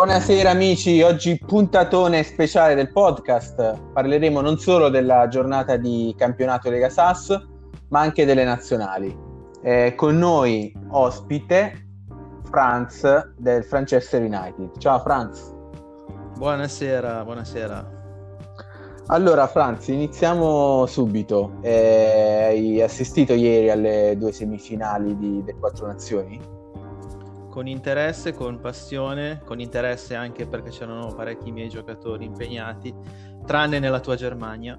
Buonasera amici, oggi puntatone speciale del podcast. Parleremo non solo della giornata di campionato Lega Sass, ma anche delle nazionali. Con noi ospite Franz del Manchester United. Ciao Franz. Buonasera. Allora Franz, iniziamo subito. Hai assistito ieri alle due semifinali delle Quattro Nazioni? Con interesse, con passione, con interesse anche perché c'erano parecchi miei giocatori impegnati, tranne nella tua Germania.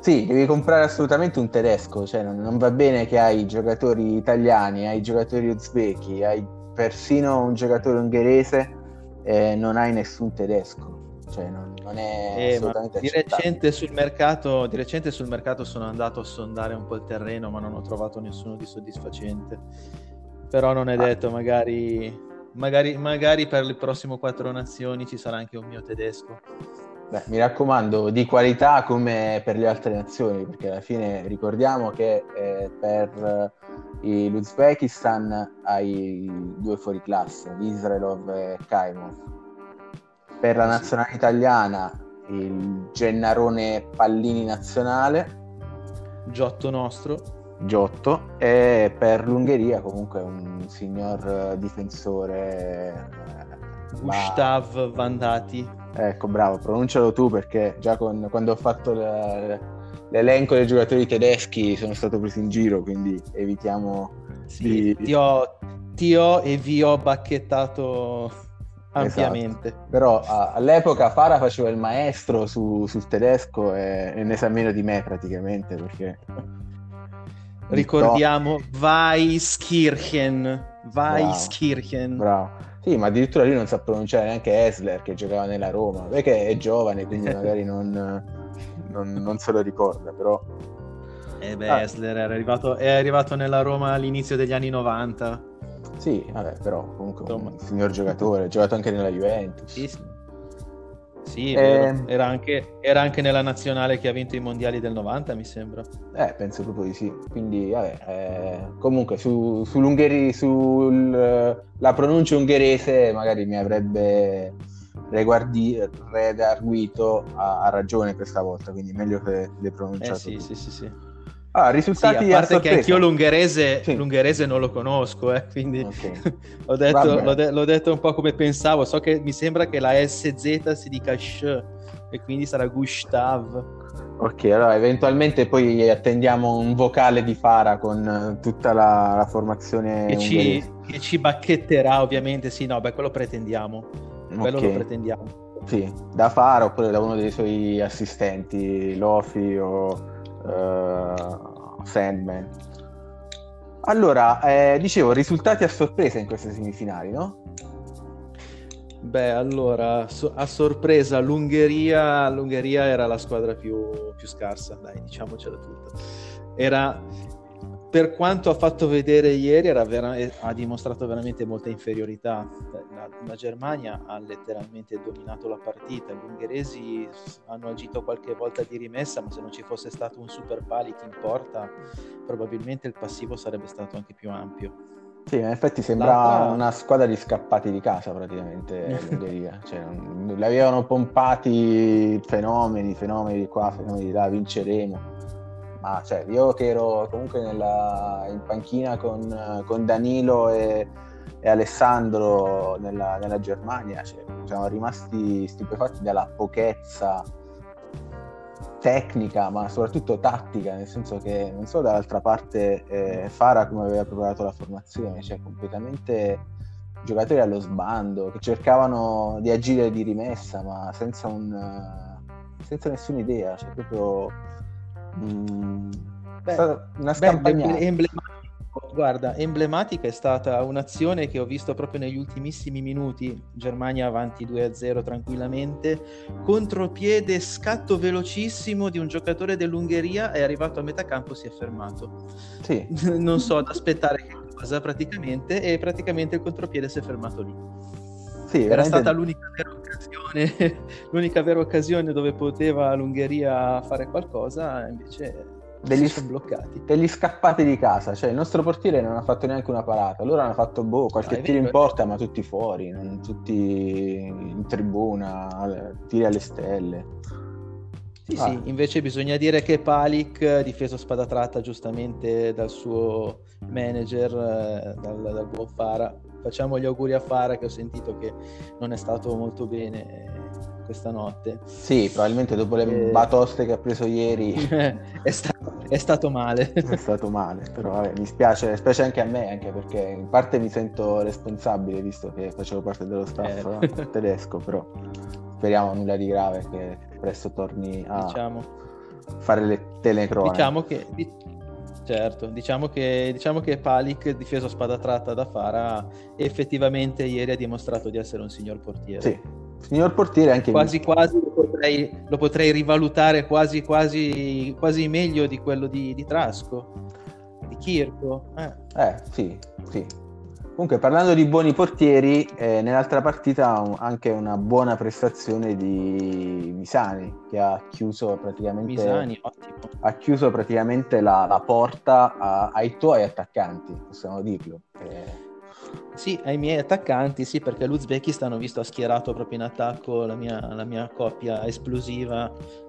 Sì, devi comprare assolutamente un tedesco, cioè non va bene che hai giocatori italiani, hai giocatori uzbeki, hai persino un giocatore ungherese e non hai nessun tedesco, cioè non è assolutamente accettabile. Di recente sul mercato sono andato a sondare un po' il terreno, ma non ho trovato nessuno di soddisfacente. Però non è detto, magari per il prossimo Quattro Nazioni ci sarà anche un mio tedesco. Beh, mi raccomando, di qualità come per le altre nazioni, perché alla fine ricordiamo che per l'Uzbekistan hai due fuoriclasse, Izrailov e Kaimov. Per la nazionale italiana il Gennarone Pallini nazionale. Giotto nostro. Giotto, e per l'Ungheria comunque un signor difensore Gustav Vandati. Ecco, bravo, pronuncialo tu perché già quando ho fatto l'elenco dei giocatori tedeschi sono stato preso in giro, quindi evitiamo. Sì, vi ho bacchettato ampiamente. Esatto. Però all'epoca Fara faceva il maestro sul tedesco e ne sa meno di me praticamente, perché ricordiamo Weiskirchen. Bravo. Sì, ma addirittura lui non sa pronunciare neanche Häßler, che giocava nella Roma, perché è giovane, quindi magari non se lo ricorda, però. Häßler è arrivato nella Roma all'inizio degli anni 90. Sì, vabbè, però comunque un signor giocatore, ha giocato anche nella Juventus. Sì, era anche nella nazionale che ha vinto i mondiali del 90, mi sembra. Penso proprio di sì. Quindi, vabbè, comunque sulla pronuncia ungherese magari mi avrebbe redarguito a ragione questa volta, quindi meglio che le pronunciate. Sì. Ah, risultati a parte che anch'io l'ungherese non lo conosco, quindi okay. l'ho detto un po' come pensavo. So che mi sembra che la SZ si dica SH e quindi sarà Gustav. Ok, allora eventualmente poi attendiamo un vocale di Fara con tutta la formazione che ci bacchetterà ovviamente. Sì, no, beh, quello pretendiamo. Sì, da Fara oppure da uno dei suoi assistenti, Lofi o Sandman. Allora, dicevo, risultati a sorpresa in queste semifinali, no? Beh, allora, a sorpresa l'Ungheria era la squadra più scarsa, dai, diciamocela tutta. Per quanto ha fatto vedere ieri, ha dimostrato veramente molta inferiorità. La Germania ha letteralmente dominato la partita, gli ungheresi hanno agito qualche volta di rimessa, ma se non ci fosse stato un super Palic in porta, probabilmente il passivo sarebbe stato anche più ampio. Sì, in effetti sembrava una squadra di scappati di casa praticamente l'Ungheria, cioè, li avevano pompati fenomeni di qua, fenomeni di là, vinceremo. Ma cioè, io che ero comunque in panchina con Danilo e Alessandro nella Germania, cioè, siamo rimasti stupefatti dalla pochezza tecnica, ma soprattutto tattica, nel senso che non so dall'altra parte Fara come aveva preparato la formazione, cioè completamente giocatori allo sbando, che cercavano di agire di rimessa, ma senza nessuna idea, cioè proprio. Emblematica è stata un'azione che ho visto proprio negli ultimissimi minuti. Germania avanti 2-0 tranquillamente, contropiede, scatto velocissimo di un giocatore dell'Ungheria, è arrivato a metà campo, si è fermato. Sì. Non so ad aspettare che cosa praticamente il contropiede si è fermato lì. Sì, era stata l'unica vera occasione dove poteva l'Ungheria fare qualcosa, invece degli bloccati, degli scappati di casa, cioè il nostro portiere non ha fatto neanche una parata, loro hanno fatto qualche tiro in porta, ma tutti fuori, non tutti in tribuna, tiri alle stelle. Sì, invece bisogna dire che Palic, difeso a spada tratta giustamente dal suo manager, dal buon Fara. Facciamo gli auguri a Fara, che ho sentito che non è stato molto bene questa notte. Sì, probabilmente dopo le batoste che ha preso ieri è stato male. È stato male, però vabbè, mi spiace anche a me, anche perché in parte mi sento responsabile, visto che facevo parte dello staff tedesco, però speriamo nulla di grave, che presto torni a fare le telecronache. Diciamo che Palic, difeso a spada tratta da Fara, effettivamente ieri ha dimostrato di essere un signor portiere. Sì, signor portiere anche quasi lo potrei rivalutare quasi meglio di quello di Trasco, di Chirco. Sì. Comunque, parlando di buoni portieri, nell'altra partita anche una buona prestazione di Misani, che ha chiuso praticamente la porta ai tuoi attaccanti, possiamo dirlo. Sì, ai miei attaccanti, sì, perché l'Uzbekistan, ho visto, ha schierato proprio in attacco la mia coppia esplosiva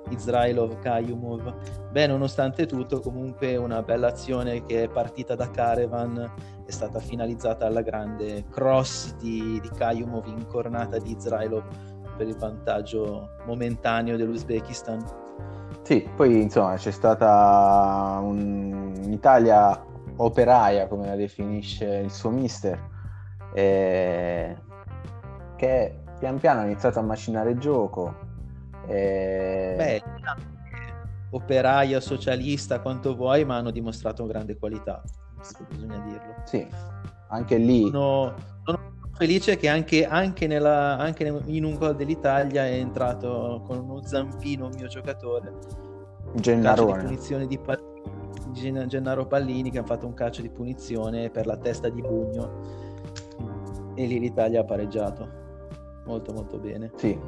Izrailov Kaimov. Beh, nonostante tutto, comunque una bella azione che è partita da Karevan, è stata finalizzata alla grande, cross di Kaimov, incornata di Izrailov per il vantaggio momentaneo dell'Uzbekistan. Sì, poi insomma c'è stata un'Italia operaia, come la definisce il suo mister, che pian piano ha iniziato a macinare il gioco. Beh, operaia, socialista, quanto vuoi, ma hanno dimostrato grande qualità, bisogna dirlo. Sì, anche lì sono felice che anche in un gol dell'Italia è entrato con uno zampino un mio giocatore, Gennarone, Gennaro Pallini, che ha fatto un calcio di punizione per la testa di Bugno, e lì l'Italia ha pareggiato molto molto bene. Sì,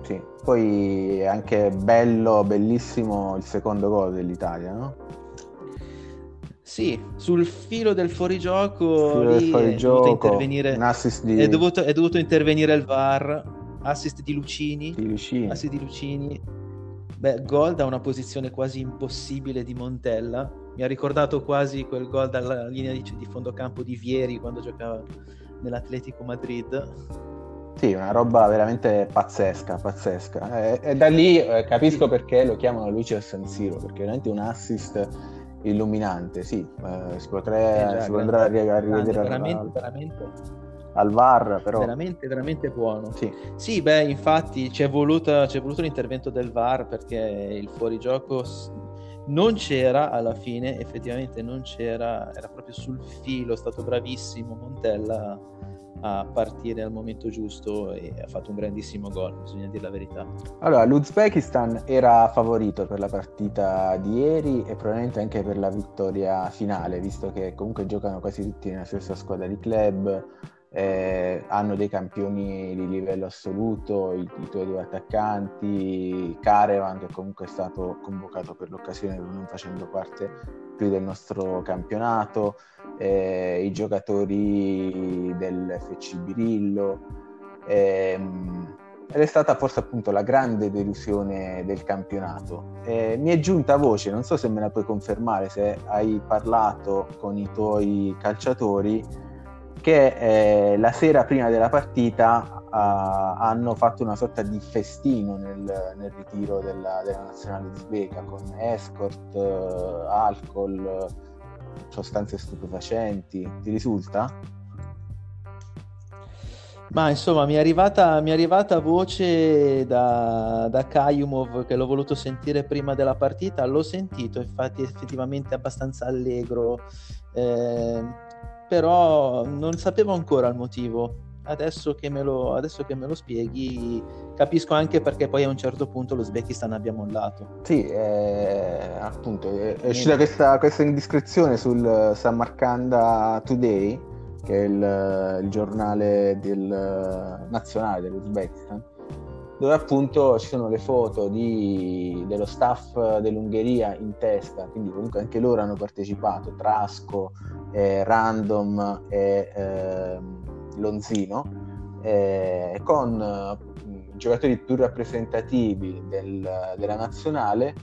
poi è anche bellissimo il secondo gol dell'Italia, no? Sì, sul filo del fuorigioco, è dovuto intervenire il VAR, assist di Lucini, Beh, gol da una posizione quasi impossibile di Montella, mi ha ricordato quasi quel gol dalla linea di fondocampo di Vieri quando giocava nell'Atletico Madrid. Sì, una roba veramente pazzesca, e da lì capisco perché lo chiamano Lucio San Siro, perché veramente un assist illuminante. Sì, si potrà rivedere veramente al VAR, però veramente buono. Sì, beh, infatti c'è voluto l'intervento del VAR, perché il fuorigioco non c'era alla fine, effettivamente non c'era, era proprio sul filo. È stato bravissimo Montella a partire al momento giusto e ha fatto un grandissimo gol, bisogna dire la verità. Allora, l'Uzbekistan era favorito per la partita di ieri e probabilmente anche per la vittoria finale, visto che comunque giocano quasi tutti nella stessa squadra di club, hanno dei campioni di livello assoluto, i tuoi due attaccanti, Karevan, che comunque è stato convocato per l'occasione non facendo parte più del nostro campionato, i giocatori del FC Birillo, ed è stata forse appunto la grande delusione del campionato. Mi è giunta voce, non so se me la puoi confermare, se hai parlato con i tuoi calciatori, che la sera prima della partita hanno fatto una sorta di festino nel ritiro della nazionale uzbeka, con escort, alcol, sostanze stupefacenti. Ti risulta? Ma insomma, mi è arrivata voce da Kaimov, che l'ho voluto sentire prima della partita. L'ho sentito, infatti, effettivamente abbastanza allegro, però non sapevo ancora il motivo. Adesso che me lo spieghi capisco anche perché poi a un certo punto l'Uzbekistan abbia mollato. Sì, appunto è uscita questa indiscrezione sul Samarkand Today, che è il giornale nazionale dell'Uzbekistan, dove appunto ci sono le foto dello staff dell'Ungheria in testa, quindi comunque anche loro hanno partecipato, Trasco, Random e Lonzino, con giocatori più rappresentativi della nazionale,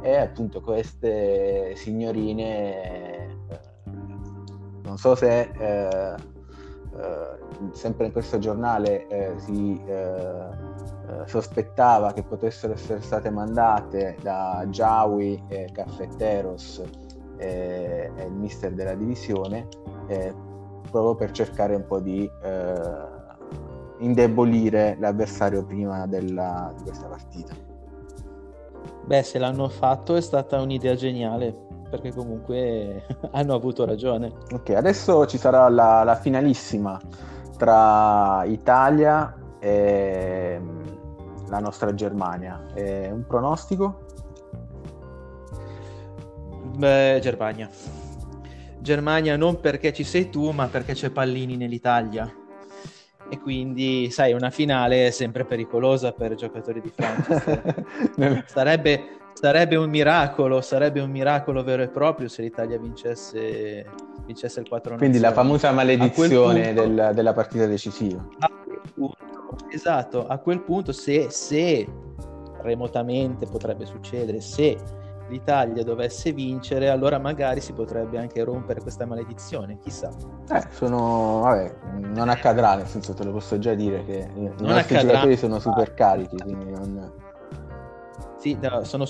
e appunto queste signorine, non so se sempre in questo giornale si sospettava che potessero essere state mandate da Jawi, Cafeteros e il mister della divisione, proprio per cercare un po' di indebolire l'avversario prima di questa partita. Beh, se l'hanno fatto è stata un'idea geniale, perché comunque hanno avuto ragione. Ok, adesso ci sarà la finalissima tra Italia e la nostra Germania. È un pronostico? Beh, Germania non perché ci sei tu, ma perché c'è Pallini nell'Italia, e quindi sai, una finale è sempre pericolosa per giocatori di Francia. Sarebbe un miracolo vero e proprio se l'Italia vincesse il 4-1. Quindi la famosa maledizione della partita decisiva. Esatto, a quel punto, se remotamente potrebbe succedere, se l'Italia dovesse vincere, allora magari si potrebbe anche rompere questa maledizione, chissà. Non accadrà, nel senso, te lo posso già dire che i nostri giocatori sono super carichi, quindi non... Sì, no, sono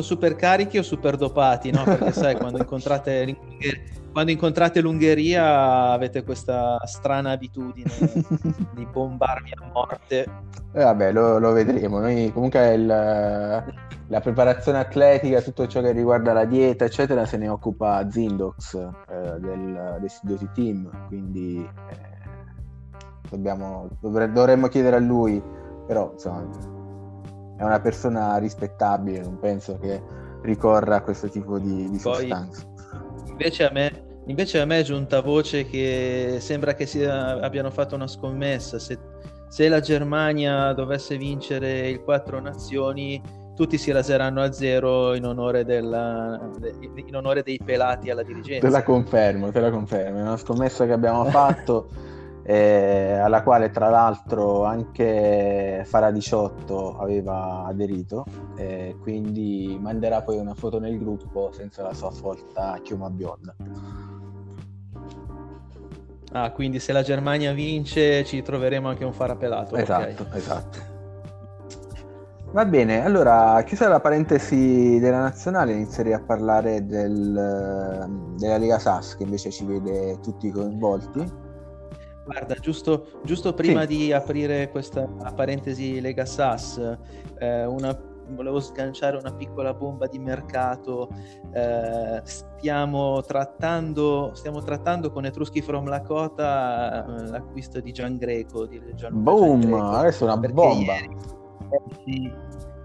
super carichi o super dopati, no? Perché sai, quando incontrate l'Ungheria avete questa strana abitudine di bombarvi a morte. Vabbè, lo vedremo. Noi comunque la preparazione atletica, tutto ciò che riguarda la dieta, eccetera, se ne occupa Zindox del Sidoti Team, quindi dovremmo chiedere a lui, però insomma... È una persona rispettabile, non penso che ricorra a questo tipo di sostanze. Invece a me è giunta voce che sembra che abbiano fatto una scommessa. Se la Germania dovesse vincere il Quattro Nazioni, tutti si raseranno a zero in onore dei pelati alla dirigenza. Te la confermo. È una scommessa che abbiamo fatto. Alla quale tra l'altro anche Fara 18 aveva aderito, quindi manderà poi una foto nel gruppo senza la sua folta chioma bionda. Ah, quindi se la Germania vince ci troveremo anche un Fara pelato. Esatto, okay. Esatto. Va bene, allora chiusa la parentesi della nazionale, inizierei a parlare della Lega Sass, che invece ci vede tutti coinvolti. Guarda, giusto prima di aprire questa parentesi Lega Sass, volevo sganciare una piccola bomba di mercato. Stiamo trattando con Etruschi from Lakota l'acquisto di Gian Greco. Boom! Gian Greco, adesso una bomba!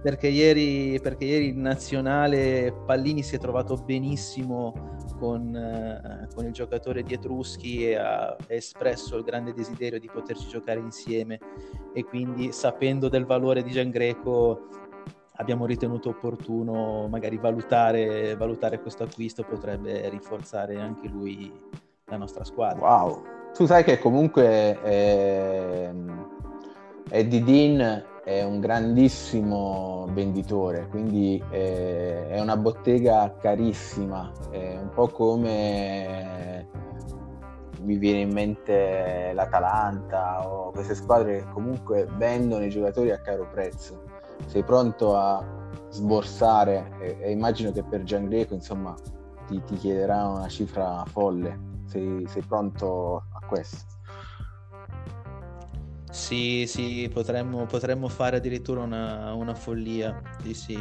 Perché ieri il nazionale Pallini si è trovato benissimo con il giocatore di Etruschi e ha espresso il grande desiderio di poterci giocare insieme, e quindi sapendo del valore di Gian Greco abbiamo ritenuto opportuno magari valutare questo acquisto, potrebbe rinforzare anche lui la nostra squadra. Wow, tu sai che comunque Eddie Dean è un grandissimo venditore, quindi è una bottega carissima, è un po' come mi viene in mente l'Atalanta o queste squadre che comunque vendono i giocatori a caro prezzo. Sei pronto a sborsare e immagino che per Gian Greco, insomma, ti chiederà una cifra folle. Sei pronto a questo? Sì, potremmo fare addirittura una follia, sì,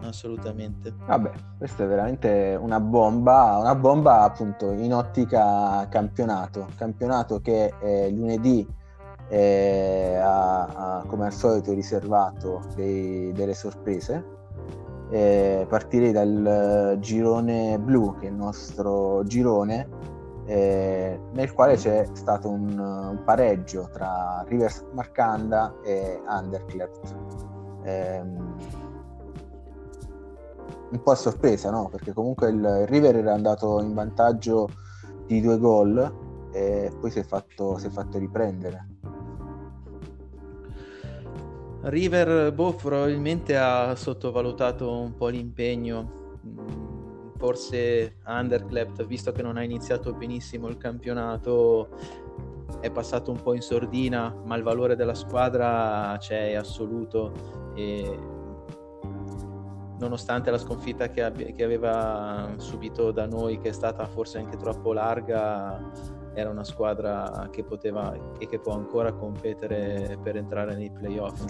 assolutamente. Vabbè, questa è veramente una bomba appunto in ottica campionato che lunedì ha come al solito riservato delle sorprese. Partirei dal girone blu, che è il nostro girone, nel quale c'è stato un pareggio tra River Marcanda e Anderlecht. Un po' a sorpresa, no? Perché comunque il River era andato in vantaggio di 2 gol e poi si è fatto riprendere. River probabilmente ha sottovalutato un po' l'impegno, forse Anderlecht, visto che non ha iniziato benissimo il campionato, è passato un po' in sordina, ma il valore della squadra c'è, è assoluto, e nonostante la sconfitta che aveva subito da noi, che è stata forse anche troppo larga, era una squadra che poteva e che può ancora competere per entrare nei playoff.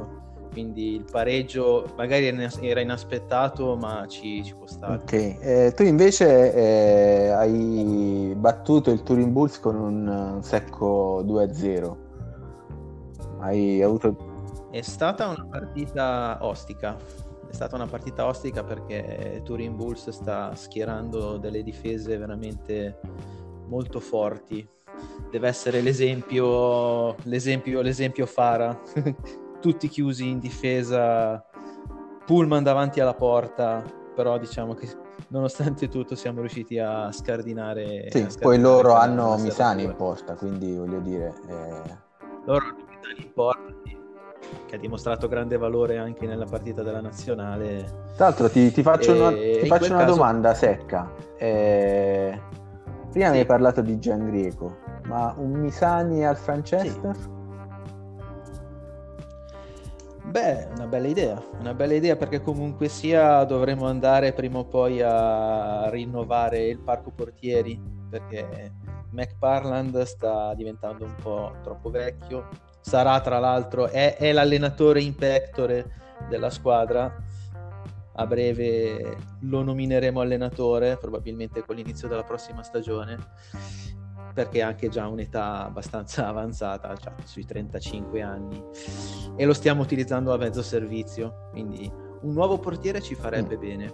Quindi il pareggio magari era inaspettato, ma ci può stare. Ok, tu invece hai battuto il Turin Bulls con un secco 2-0. È stata una partita ostica. È stata una partita ostica perché Turin Bulls sta schierando delle difese veramente molto forti. Deve essere l'esempio Fara. Tutti chiusi in difesa, Pullman davanti alla porta, però diciamo che nonostante tutto siamo riusciti a scardinare. Sì, poi loro hanno Misani in porta, quindi voglio dire... Loro hanno Misani in porta, che ha dimostrato grande valore anche nella partita della nazionale. Tra l'altro ti faccio una domanda secca. Prima mi hai parlato di Gian Greco, ma un Misani al Manchester? Sì. Beh, una bella idea perché comunque sia dovremo andare prima o poi a rinnovare il parco portieri, perché McParland sta diventando un po' troppo vecchio, sarà tra l'altro è l'allenatore in pectore della squadra. A breve lo nomineremo allenatore, probabilmente con l'inizio della prossima stagione, perché ha anche già un'età abbastanza avanzata, già sui 35 anni, e lo stiamo utilizzando a mezzo servizio, quindi un nuovo portiere ci farebbe bene.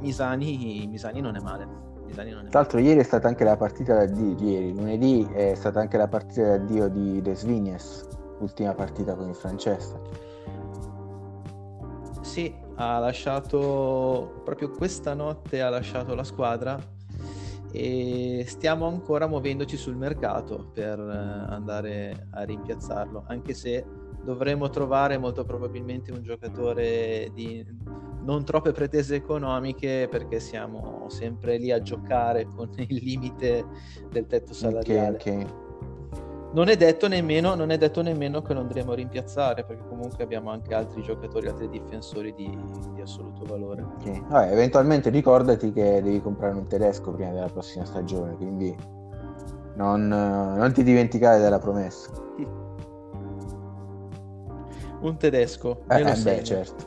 Misani non è male. Tra l'altro ieri è stata anche la partita d'addio, lunedì è stata anche la partita d'addio di De Svignes, ultima partita con il Manchester. Sì, ha lasciato proprio questa notte, ha lasciato la squadra, e stiamo ancora muovendoci sul mercato per andare a rimpiazzarlo, anche se dovremo trovare molto probabilmente un giocatore di non troppe pretese economiche, perché siamo sempre lì a giocare con il limite del tetto salariale. Okay. Non è detto nemmeno che lo andremo a rimpiazzare, perché comunque abbiamo anche altri difensori di assoluto valore. Okay. Vabbè, eventualmente ricordati che devi comprare un tedesco prima della prossima stagione, quindi non ti dimenticare della promessa. Sì. Un tedesco, beh, certo.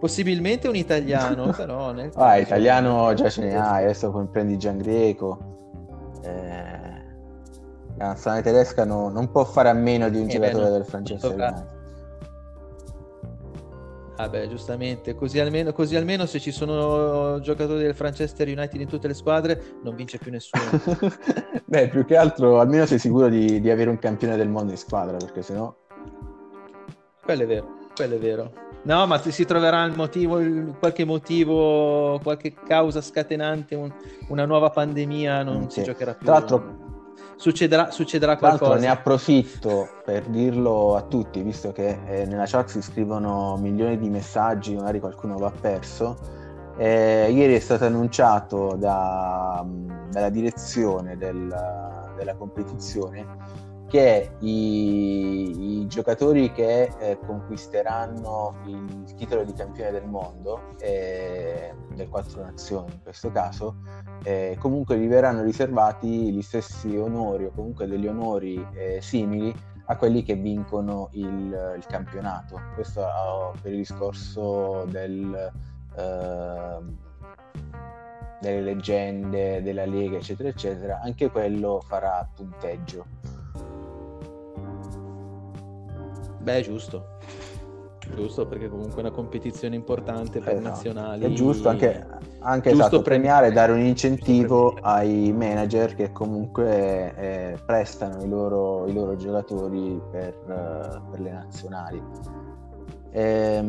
Possibilmente un italiano, però... italiano già ce ne hai, adesso prendi Gian Greco. La nazionale tedesca non può fare a meno di un giocatore del Manchester United. Vabbè, giustamente, così almeno se ci sono giocatori del Manchester United in tutte le squadre non vince più nessuno. Beh, più che altro almeno sei sicuro di avere un campione del mondo in squadra, perché sennò quello è vero. No, ma si troverà qualche motivo, qualche causa scatenante, una nuova pandemia, non si giocherà più. Tra l'altro Succederà qualcosa. Ne approfitto per dirlo a tutti, visto che nella chat si scrivono milioni di messaggi, magari qualcuno l'ha perso. Ieri è stato annunciato dalla direzione della competizione che i giocatori che conquisteranno il titolo di campione del mondo, del Quattro Nazioni in questo caso, comunque gli verranno riservati gli stessi onori, o comunque degli onori simili a quelli che vincono il campionato. Questo per il discorso delle leggende, della Lega, eccetera, eccetera. Anche quello farà punteggio. Beh, giusto. giusto, perché comunque è una competizione importante per nazionali. È giusto anche giusto, esatto, premiare e dare un incentivo ai manager che comunque prestano i loro giocatori per le nazionali. Per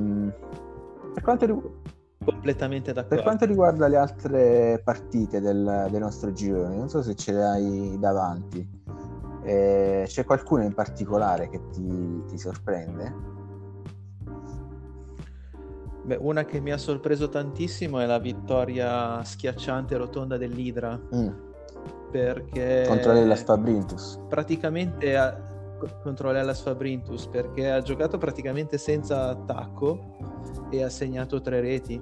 quanto riguarda... Completamente d'accordo. Per quanto riguarda le altre partite del nostro girone, non so se ce le hai davanti, c'è qualcuno in particolare che ti sorprende? Beh, una che mi ha sorpreso tantissimo è la vittoria schiacciante e rotonda dell'Hydra, perché contro l'Hellas Fabrinthus. Praticamente contro l'Hellas Fabrinthus, perché ha giocato praticamente senza attacco e ha segnato 3 reti.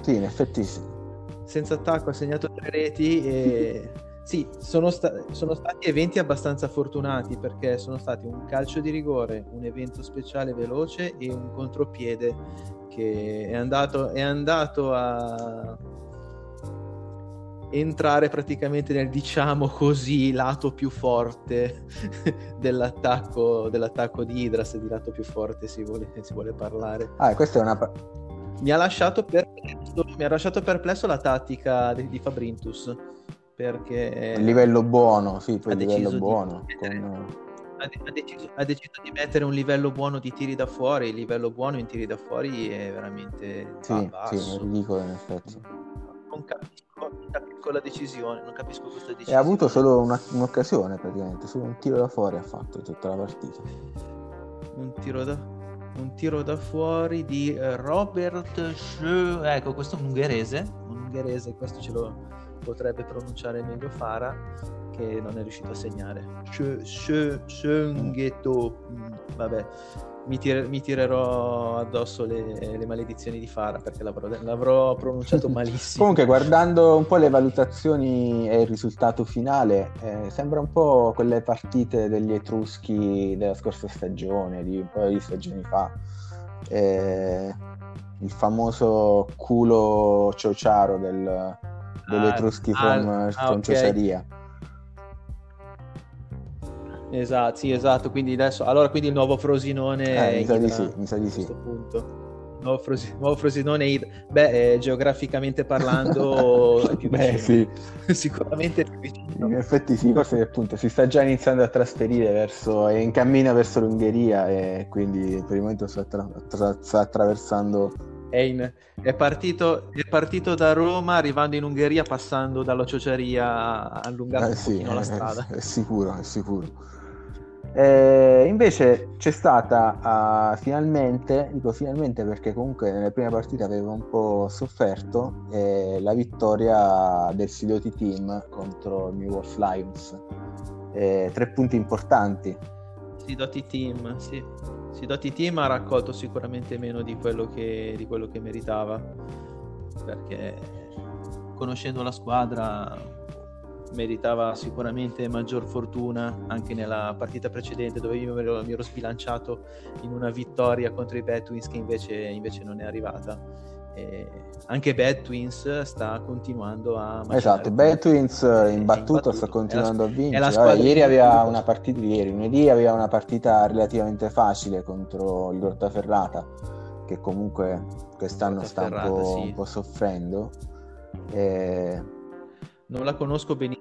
Sì, in effetti sì. Senza attacco ha segnato 3 reti e sì, sono stati eventi abbastanza fortunati, perché sono stati un calcio di rigore, un evento speciale veloce e un contropiede che è andato a entrare praticamente nel, diciamo così, lato più forte dell'attacco di Hydra, se di lato più forte si vuole parlare. Questa è una... Mi ha lasciato perplesso la tattica di Fabrinthus, perché un livello buono, sì, poi livello buono ha deciso di mettere un livello buono di tiri da fuori. Il livello buono in tiri da fuori è veramente basso. Sì, è ridicolo in effetti. Non capisco la decisione, non capisco questa decisione. Ha avuto solo un'occasione praticamente, solo un tiro da fuori ha fatto tutta la partita. Un tiro da fuori di Robert Schö, ecco, questo è un ungherese, questo ce lo potrebbe pronunciare meglio Fara, che non è riuscito a segnare. Schönghetto, vabbè. Mi tirerò addosso le maledizioni di Fara, perché l'avrò pronunciato malissimo. Comunque, guardando un po' le valutazioni e il risultato finale, sembra un po' quelle partite degli Etruschi della scorsa stagione, di un paio di stagioni fa, il famoso culo ciociaro degli Etruschi from Cesarea. Esatto, quindi adesso quindi il nuovo Frosinone mi sa di sì. A questo punto nuovo Frosinone Hydra. Beh, geograficamente parlando è più vicino. Sì. Sicuramente è più vicino. In effetti sì, forse appunto si sta già iniziando a trasferire verso l'Ungheria, e quindi per il momento sta attraversando. È partito da Roma, arrivando in Ungheria, passando dalla Ciociaria, ha allungato un pochino la strada. È sicuro. Invece c'è stata finalmente, perché comunque nelle prime partite aveva un po' sofferto, la vittoria del Sidoti Team contro il New Wolf Lions, 3 punti importanti. Sidoti Team, sì. Sidoti Team ha raccolto sicuramente meno di quello che meritava, perché conoscendo la squadra meritava sicuramente maggior fortuna. Anche nella partita precedente, dove io mi ero sbilanciato in una vittoria contro i Bad Twins, che invece non è arrivata. E anche Bad Twins sta continuando a Bad Twins imbattuto sta continuando a vincere. Lunedì aveva una partita relativamente facile contro il Grottaferrata, che comunque quest'anno sta un po' soffrendo. Non la conosco benissimo,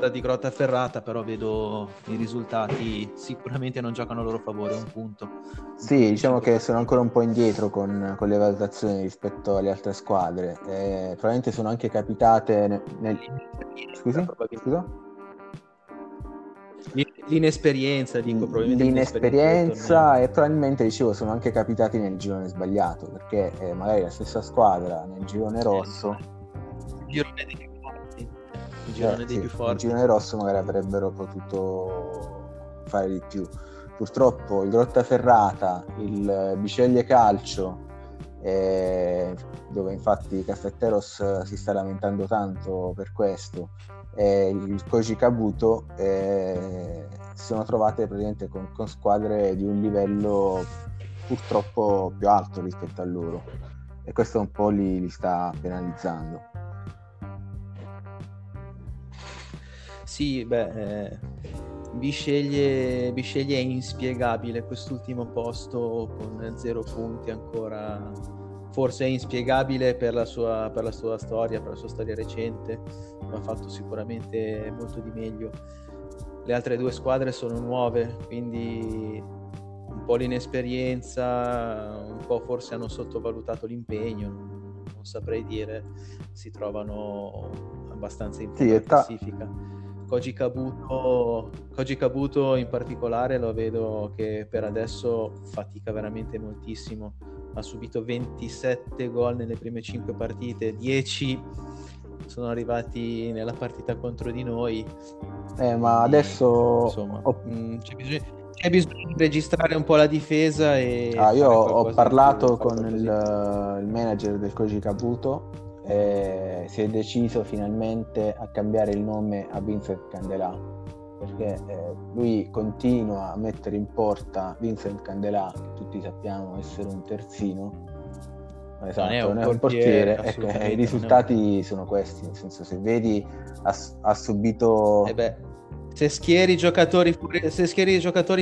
la di Grottaferrata, però vedo i risultati sicuramente non giocano a loro favore, un punto. Sì, diciamo che sono ancora un po' indietro con le valutazioni rispetto alle altre squadre. Probabilmente sono anche capitate Scusa? L'inesperienza e probabilmente, dicevo, sono anche capitati nel girone sbagliato, perché magari la stessa squadra nel girone rosso, il girone dei più forti, il girone rosso, magari avrebbero potuto fare di più. Purtroppo il Grottaferrata, il Bisceglie Calcio, dove infatti Cafeteros si sta lamentando tanto per questo, e il Koji Kabuto si sono trovate praticamente con squadre di un livello purtroppo più alto rispetto a loro, e questo un po' li sta penalizzando. Sì, beh, Bisceglie è inspiegabile, quest'ultimo posto con 0 punti ancora forse è inspiegabile per la sua storia recente, ma ha fatto sicuramente molto di meglio. Le altre due squadre sono nuove, quindi un po' l'inesperienza, un po' forse hanno sottovalutato l'impegno, non saprei dire, si trovano abbastanza in classifica. Koji Kabuto in particolare lo vedo che per adesso fatica veramente moltissimo, ha subito 27 gol nelle prime 5 partite, 10 sono arrivati nella partita contro di noi. Ma adesso insomma, c'è bisogno di registrare un po' la difesa e io ho parlato con il manager del Koji Kabuto. Si è deciso finalmente a cambiare il nome a Vincent Candelà, perché lui continua a mettere in porta Vincent Candelà, che tutti sappiamo essere un terzino, esatto, non è un portiere. I risultati sono questi, nel senso, se vedi ha subito se schieri i giocatori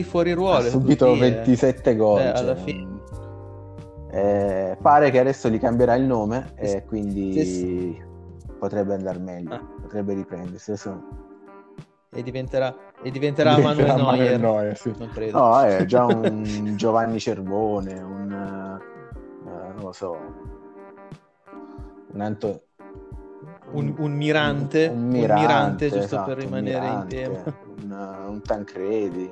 fuori ruolo ha subito 27 gol, alla fine pare che adesso gli cambierà il nome e quindi potrebbe andare meglio, potrebbe riprendersi e diventerà Manuel Neuer, sì. Non credo. No, è già un Giovanni Cervone, non lo so, un Mirante, esatto, giusto per rimanere in tema, un Tancredi,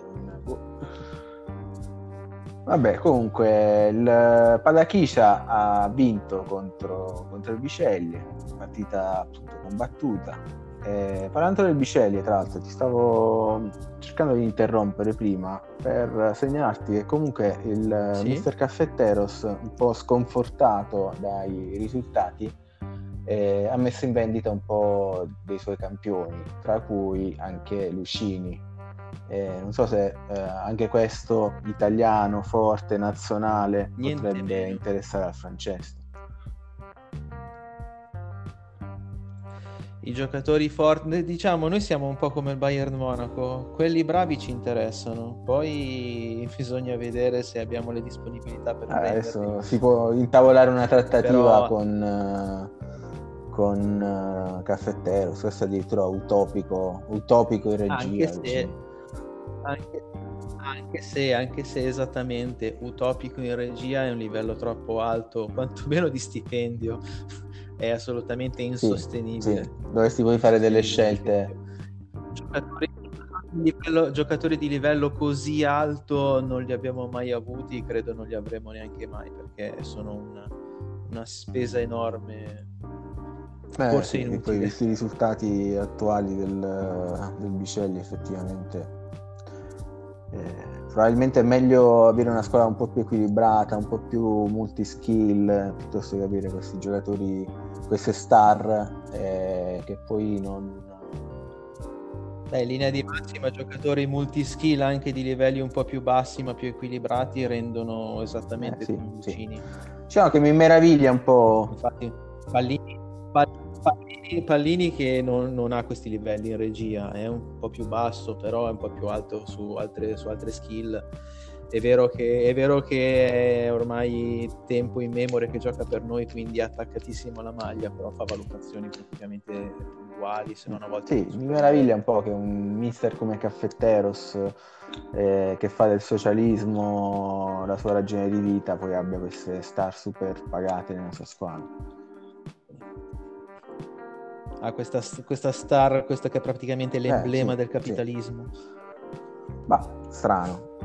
Vabbè, comunque il Padachisa ha vinto contro il Bisceglie, partita appunto combattuta. Parlando del Bisceglie, tra l'altro, ti stavo cercando di interrompere prima per segnalarti che comunque il Mister Cafeteros, un po' sconfortato dai risultati, ha messo in vendita un po' dei suoi campioni, tra cui anche Lucini. Non so se anche questo italiano forte nazionale potrebbe interessare al Francesco. I giocatori forti, diciamo, noi siamo un po' come il Bayern Monaco, quelli bravi ci interessano, poi bisogna vedere se abbiamo le disponibilità per adesso si può intavolare una trattativa con Cafeteros, questo è addirittura utopico in regia, anche se esattamente utopico in regia è un livello troppo alto, quantomeno di stipendio, è assolutamente insostenibile. Sì. Dovresti poi fare delle scelte. Giocatori di livello così alto non li abbiamo mai avuti, credo non li avremo neanche mai, perché sono una spesa enorme. Forse inutile. Questi risultati attuali del Bisceglie effettivamente probabilmente è meglio avere una squadra un po' più equilibrata, un po' più multiskill, piuttosto che avere questi giocatori, queste star che poi non... in linea di massima giocatori multiskill anche di livelli un po' più bassi ma più equilibrati rendono esattamente come Lucini. Diciamo che mi meraviglia un po'. Infatti Pallini che non ha questi livelli in regia, è un po' più basso, però è un po' più alto su altre skill. È vero che è ormai tempo in memoria che gioca per noi, quindi è attaccatissimo alla maglia, però fa valutazioni praticamente uguali, se non a volte. Sì, mi meraviglia un po' che un mister come Cafeteros, che fa del socialismo la sua ragione di vita, poi abbia queste star super pagate nella sua squadra. Questa star, questa che è praticamente l'emblema del capitalismo. Ma strano.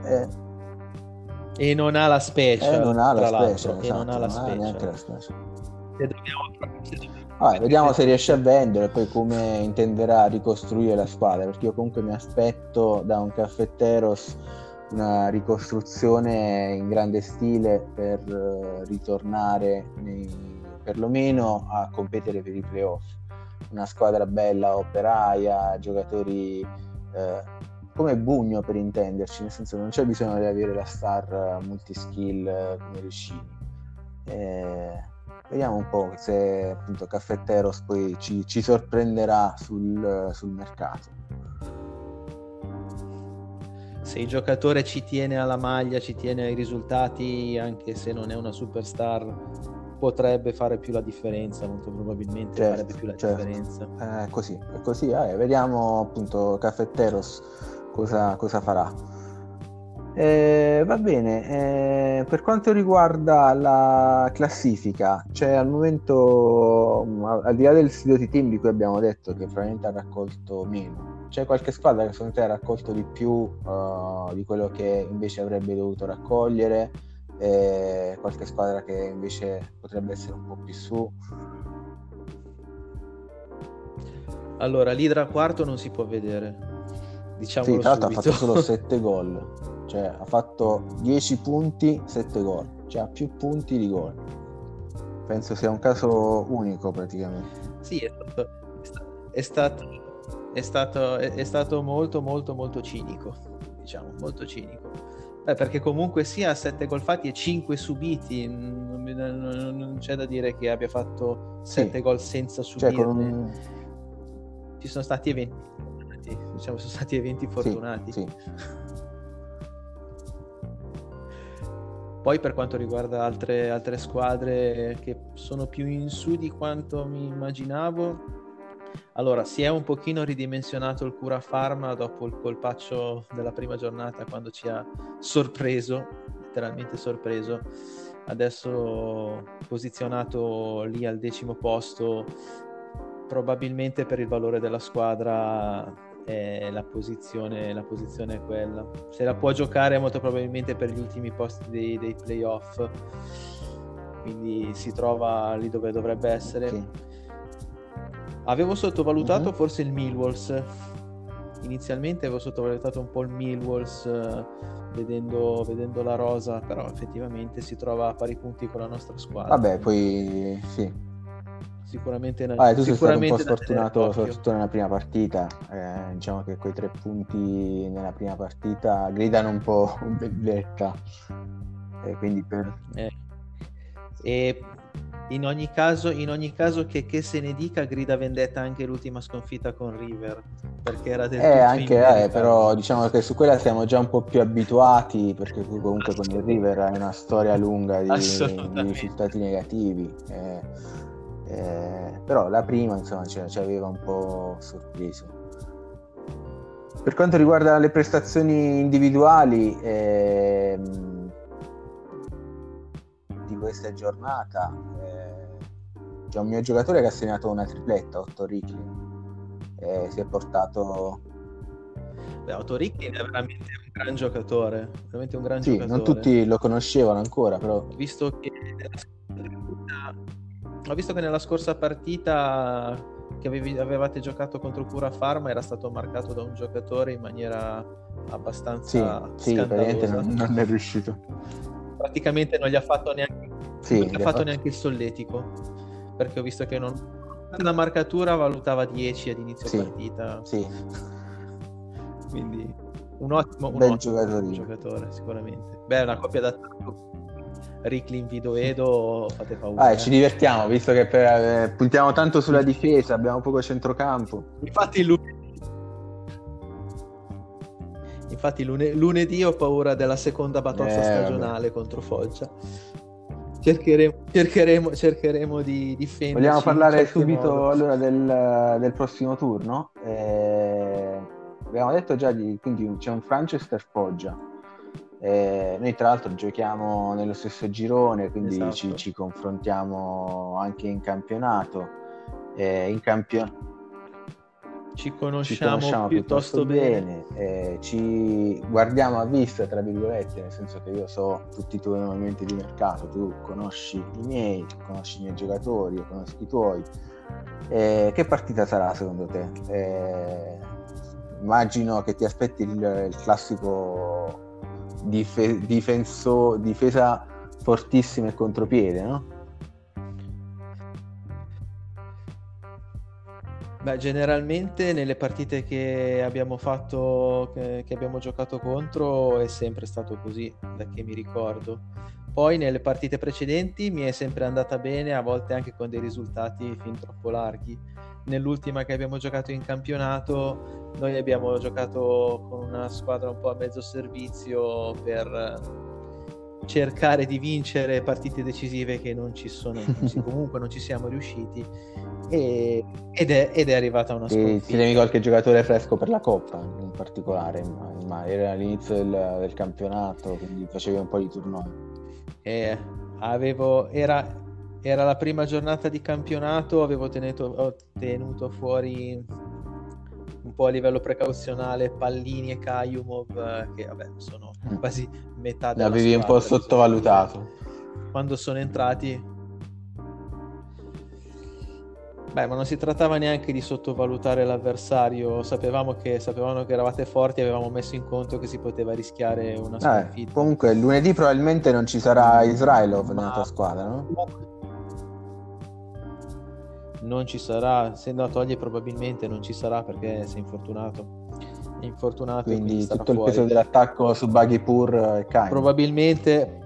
E non ha la special. Non ha neanche la special. Vediamo se riesce a vendere e poi come intenderà ricostruire la squadra, perché io comunque mi aspetto da un Cafeteros una ricostruzione in grande stile per ritornare perlomeno a competere per i playoff. Una squadra bella, operaia, giocatori come Bugno, per intenderci, nel senso che non c'è bisogno di avere la star multiskill come Lucini. Vediamo un po' se appunto Cafeteros poi ci sorprenderà sul mercato. se il giocatore ci tiene alla maglia, ci tiene ai risultati, anche se non è una superstar, potrebbe fare più la differenza, molto probabilmente, certo, farebbe più la differenza. È così. Vediamo appunto Cafeteros cosa farà. Va bene, per quanto riguarda la classifica, c'è al momento, al di là del Sidoti Team di cui abbiamo detto che probabilmente ha raccolto meno, c'è qualche squadra che secondo te ha raccolto di più di quello che invece avrebbe dovuto raccogliere? Qualche squadra che invece potrebbe essere un po' più su? Allora, l'Idra quarto non si può vedere, diciamolo, sì, tanto subito. Ha fatto solo 7 gol, cioè ha fatto 10 punti, 7 gol, cioè ha più punti di gol. Penso sia un caso unico praticamente. Sì, è stato molto cinico, diciamo, molto cinico. Perché comunque sia 7 gol fatti e 5 subiti, non c'è da dire che abbia fatto 7 gol senza subirne, cioè, ci sono stati eventi fortunati, diciamo, sono stati eventi fortunati. Poi per quanto riguarda altre squadre che sono più in su di quanto mi immaginavo, allora, si è un pochino ridimensionato il Cura Pharma dopo il colpaccio della prima giornata, quando ci ha sorpreso, letteralmente sorpreso. Adesso posizionato lì al 10° posto, probabilmente per il valore della squadra è la posizione è quella. Se la può giocare molto probabilmente per gli ultimi posti dei playoff, quindi si trova lì dove dovrebbe essere. Okay. Avevo sottovalutato forse il Millwalls. Inizialmente avevo sottovalutato un po' il Millwalls vedendo la rosa, però effettivamente si trova a pari punti con la nostra squadra. Vabbè, poi sì. Sicuramente tu sei stato un po' sfortunato soprattutto nella prima partita. Diciamo che quei 3 punti nella prima partita gridano un po' bellezza. Quindi per... In ogni caso che se ne dica, grida vendetta anche l'ultima sconfitta con River, perché era del tutto anche però diciamo che su quella siamo già un po' più abituati, perché comunque con il River è una storia lunga di risultati negativi, però la prima insomma ci aveva un po' sorpreso. Per quanto riguarda le prestazioni individuali di questa giornata, c'è un mio giocatore che ha segnato una tripletta, Otto Ricklin, e si è portato... Otto Ricklin è veramente un gran giocatore, veramente un gran giocatore. Non tutti lo conoscevano ancora, però... Ho visto che nella scorsa partita che avevate giocato contro Cura Pharma era stato marcato da un giocatore in maniera abbastanza scandalosa. Sì, non è riuscito. Praticamente non gli ha fatto neanche, neanche il solletico, perché ho visto che la marcatura valutava 10 ad inizio partita. Sì. Quindi un ottimo giocatore sicuramente. Beh, una coppia d'attacco Ricklin Vidoedo, fate paura. Ci divertiamo, visto che puntiamo tanto sulla difesa, abbiamo poco centrocampo. Infatti lunedì ho paura della seconda batosta stagionale contro Foggia. Cercheremo di difenderci. Vogliamo parlare subito allora del prossimo turno. Abbiamo detto già, quindi c'è un Manchester Foggia. Noi tra l'altro giochiamo nello stesso girone, quindi esatto, ci confrontiamo anche in campionato. Ci conosciamo piuttosto bene. Ci guardiamo a vista, tra virgolette, nel senso che io so tutti i tuoi movimenti di mercato, tu conosci i miei, conosci i miei giocatori, io conosco i tuoi. Che partita sarà secondo te? Immagino che ti aspetti il classico difesa fortissima e contropiede, no? Beh, generalmente nelle partite che abbiamo fatto, che abbiamo giocato contro, è sempre stato così, da che mi ricordo. Poi nelle partite precedenti mi è sempre andata bene, a volte anche con dei risultati fin troppo larghi. Nell'ultima che abbiamo giocato in campionato Noi abbiamo giocato con una squadra un po' a mezzo servizio per cercare di vincere partite decisive che non ci sono, comunque non ci siamo riusciti, ed è arrivata una sconfitta. Ti temi qualche giocatore fresco per la Coppa in particolare, ma era all'inizio del campionato, quindi facevi un po' di turno. Era la prima giornata di campionato, ho tenuto fuori un po' a livello precauzionale Pallini e Kaimov, che vabbè sono quasi metà della l'avevi squadra, un po' sottovalutato quando sono entrati. Beh, ma non si trattava neanche di sottovalutare l'avversario, sapevano che eravate forti, avevamo messo in conto che si poteva rischiare una sconfitta. Comunque lunedì probabilmente non ci sarà Izrailov nella tua squadra, no? Non ci sarà, se andato a togliere probabilmente non ci sarà perché si è infortunato, quindi tutto il peso dell'attacco su Baghipur e Kain. Probabilmente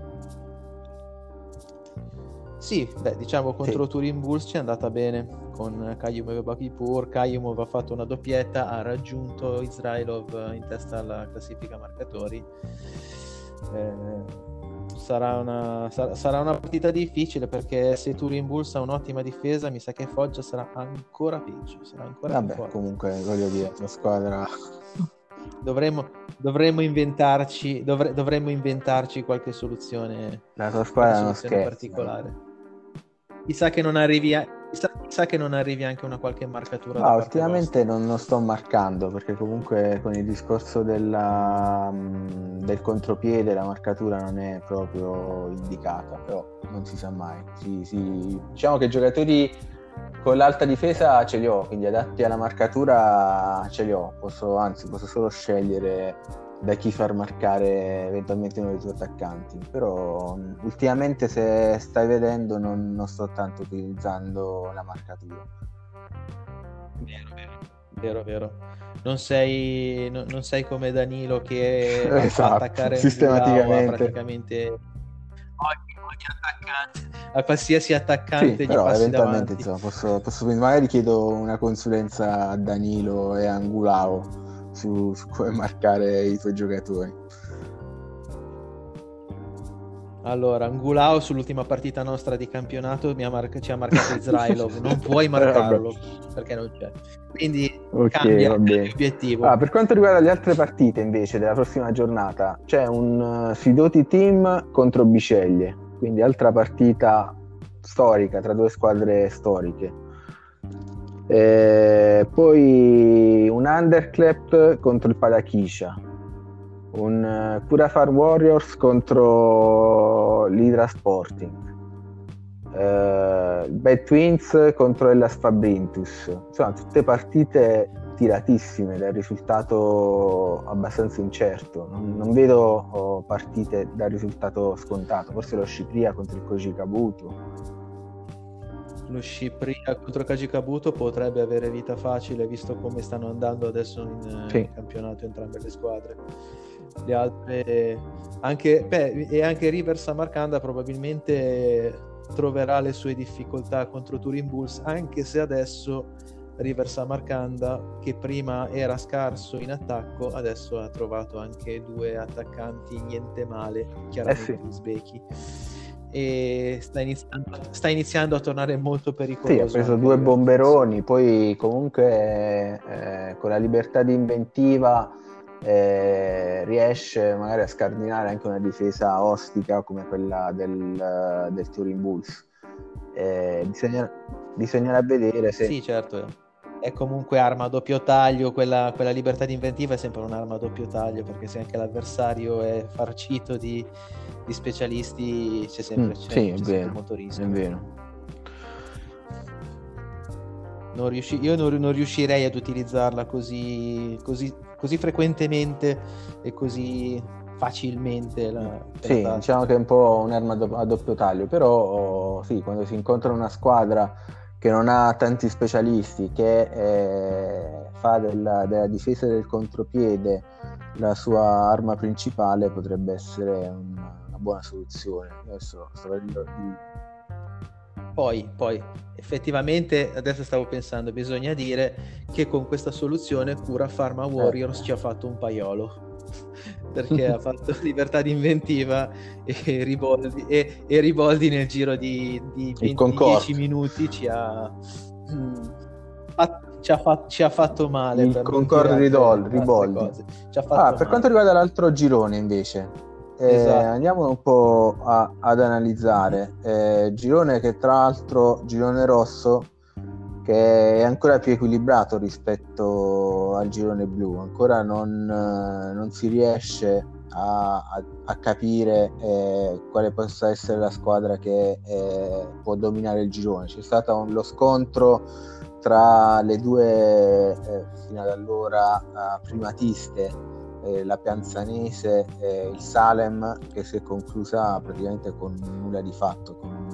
sì, beh, diciamo contro Turin Bulls ci è andata bene con Kaimov e Baghipur. Kaimov ha fatto una doppietta, ha raggiunto Izrailov in testa alla classifica marcatori. Sarà una partita difficile, perché se Turin Bulls ha un'ottima difesa, mi sa che Foggia sarà ancora peggio. Vabbè, più comunque voglio dire, la squadra dovremmo inventarci qualche soluzione. La tua squadra non scherza, particolare. Mi sa che non arrivi anche una qualche marcatura. No, ultimamente non sto marcando, perché comunque con il discorso del contropiede la marcatura non è proprio indicata, però non si sa mai. Sì. Diciamo che giocatori con l'alta difesa ce li ho, quindi adatti alla marcatura ce li ho. Posso solo scegliere da chi far marcare eventualmente uno dei tuoi attaccanti, però ultimamente, se stai vedendo, non sto tanto utilizzando la marcatura. Vero. Non sei come Danilo che fa attaccare sistematicamente praticamente ogni attaccante, a qualsiasi attaccante gli però passi eventualmente davanti. Insomma, posso magari chiedo una consulenza a Danilo e a Angulao su come marcare i tuoi giocatori. Allora, Angulao sull'ultima partita nostra di campionato ci ha marcato Izrailov. Non puoi marcarlo perché non c'è, quindi cambia l'obiettivo. Per quanto riguarda le altre partite invece della prossima giornata, c'è un Sidoti Team contro Bisceglie, quindi altra partita storica tra due squadre storiche. Poi un Anderlecht contro il Padachiscia, un Cura Pharma Warriors contro l'Hydra Sporting, Bad Twins contro Hellas Fabrintus. Insomma, tutte partite tiratissime dal risultato abbastanza incerto. Non vedo partite dal risultato scontato. Forse lo Scipria contro il Koji Kabuto. Lo Scipria contro Koji Kabuto potrebbe avere vita facile, visto come stanno andando adesso in campionato entrambe le squadre. Le altre anche River Marcanda probabilmente troverà le sue difficoltà contro Turin Bulls, anche se adesso River Marcanda, che prima era scarso in attacco, adesso ha trovato anche due attaccanti niente male, chiaramente gli uzbeki. E sta iniziando a tornare molto pericoloso. Sì, ha preso due bomberoni, poi comunque con la libertà di inventiva riesce magari a scardinare anche una difesa ostica come quella del Turin Bulls. Bisognerà vedere se... Sì, certo. È comunque arma a doppio taglio, quella libertà di inventiva è sempre un'arma a doppio taglio, perché se anche l'avversario è farcito di specialisti c'è sempre molto rischio. È vero. Io non riuscirei ad utilizzarla così frequentemente e così facilmente. Diciamo che è un po' un'arma a doppio taglio, però sì, quando si incontra una squadra che non ha tanti specialisti, che fa della difesa e del contropiede la sua arma principale, potrebbe essere una buona soluzione. Adesso sto vedendo Poi effettivamente adesso stavo pensando, bisogna dire che con questa soluzione Cura Pharma Warriors ci ha fatto un paiolo, perché ha fatto libertà di inventiva e Riboldi nel giro di 10 minuti ci ha fatto male. Il concordo di Riboldi. Per quanto riguarda l'altro girone invece, esatto. Andiamo un po' ad analizzare girone che tra l'altro, girone rosso, che è ancora più equilibrato rispetto al girone blu. Ancora non si riesce a capire quale possa essere la squadra che può dominare il girone. C'è stato lo scontro tra le due fino ad allora primatiste, la Piansanese e il Salem, che si è conclusa praticamente con nulla di fatto, con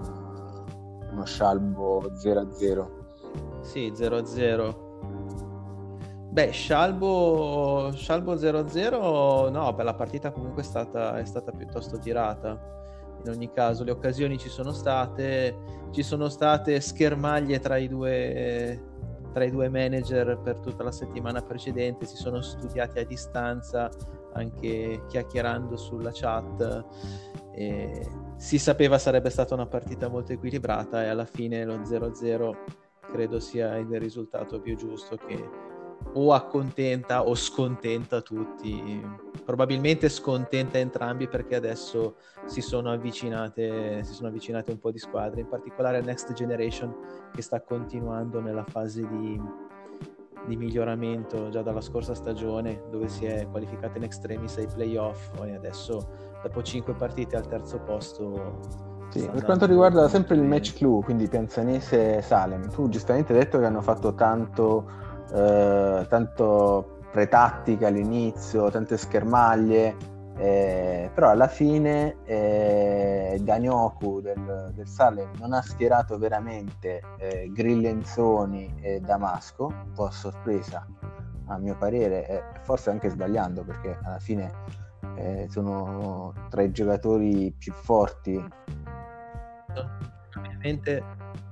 uno scialbo 0-0. Sì, 0-0. Beh, scialbo 0-0, no, per la partita comunque è stata piuttosto tirata. In ogni caso le occasioni ci sono state schermaglie tra i due manager per tutta la settimana precedente, si sono studiati a distanza, anche chiacchierando sulla chat, e si sapeva sarebbe stata una partita molto equilibrata, e alla fine lo 0-0 credo sia il risultato più giusto, che o accontenta o scontenta tutti, probabilmente scontenta entrambi, perché adesso si sono avvicinate un po' di squadre, in particolare Next Generation, che sta continuando nella fase di miglioramento già dalla scorsa stagione, dove si è qualificata in extremis ai playoff, e adesso dopo 5 partite al terzo posto. Sì, per quanto riguarda sempre il match clou, quindi Piansanese e Salem, tu giustamente hai detto che hanno fatto tanto pretattica all'inizio, tante schermaglie, però alla fine Danyoku del Salem non ha schierato veramente Grillenzoni e Damasco, un po' a sorpresa a mio parere, forse anche sbagliando, perché alla fine sono tra i giocatori più forti.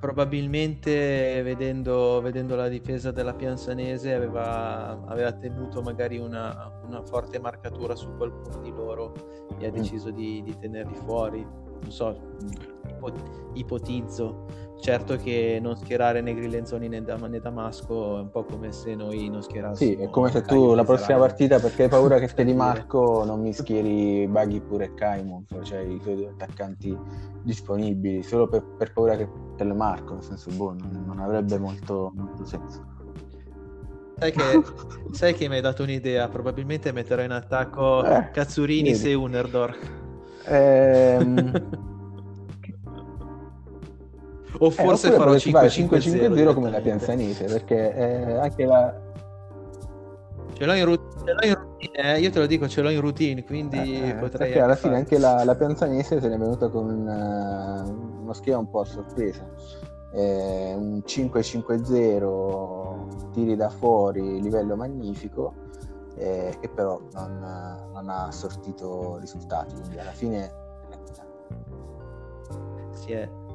Probabilmente vedendo la difesa della Piansanese aveva tenuto magari una forte marcatura su qualcuno di loro e ha deciso di tenerli fuori, non so, ipotizzo. Certo che non schierare né Grillenzoni né Damasco è un po' come se noi non schierassimo. Sì, è come se tu la prossima partita, perché hai paura che schieri Marco, non mi schieri Baghi pure Kaimov, cioè i tuoi due attaccanti disponibili, solo per paura che te lo marco, nel senso, boh, non avrebbe molto senso. Sai che mi hai dato un'idea, probabilmente metterò in attacco Cazzurini, se Unerdor. O forse farò 5-5-0 come la Piansanese, perché anche la ce l'ho in routine, io te lo dico, ce l'ho in routine, quindi potrei, perché alla fine anche la Piansanese se ne è venuta con uno schema un po' a sorpresa, un 5-5-0, tiri da fuori, livello magnifico, che però non ha sortito risultati, quindi alla fine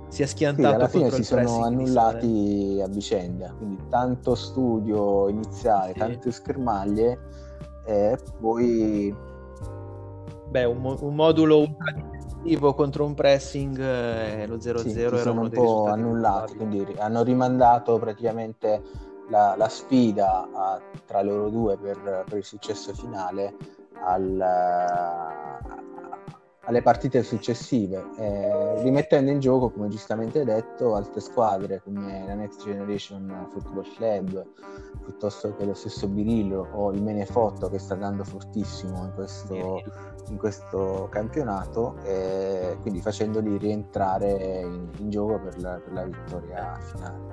si è schiantato, sì, alla fine si sono annullati a vicenda, quindi tanto studio iniziale, sì, tante schermaglie, e poi un modulo ultradifensivo contro un pressing, lo 0-0 sì, era uno dei risultati annullati, quindi hanno rimandato praticamente la sfida tra loro due per il successo finale alle partite successive, rimettendo in gioco, come giustamente hai detto, altre squadre come la Next Generation Football Club, piuttosto che lo stesso Birillo o il Menefotto, che sta andando fortissimo in questo campionato, quindi facendoli rientrare in gioco per la vittoria finale.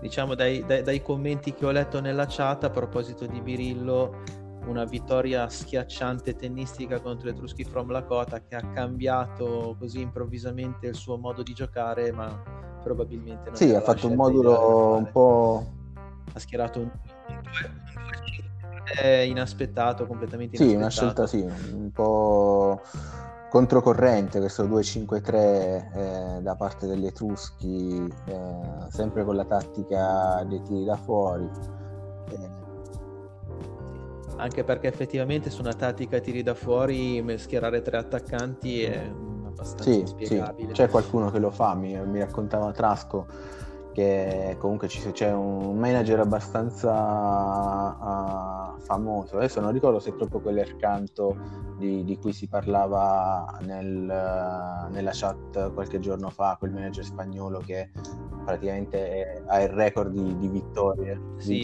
Diciamo dai commenti che ho letto nella chat a proposito di Birillo, una vittoria schiacciante tennistica contro Etruschi from Lakota, che ha cambiato così improvvisamente il suo modo di giocare, ma probabilmente non sì, ha fatto un modulo un po', ha schierato un inaspettato, completamente inaspettato. Sì, una scelta sì, un po' controcorrente, questo 2-5-3 da parte degli Etruschi, sempre con la tattica dei tiri da fuori. Anche perché effettivamente su una tattica tiri da fuori schierare tre attaccanti è abbastanza inspiegabile. Sì. C'è qualcuno che lo fa, mi raccontava Trasco, che comunque c'è un manager abbastanza famoso, adesso non ricordo se è proprio quell'Ercanto di cui si parlava nella chat qualche giorno fa, quel manager spagnolo che praticamente ha il record di vittorie, sì.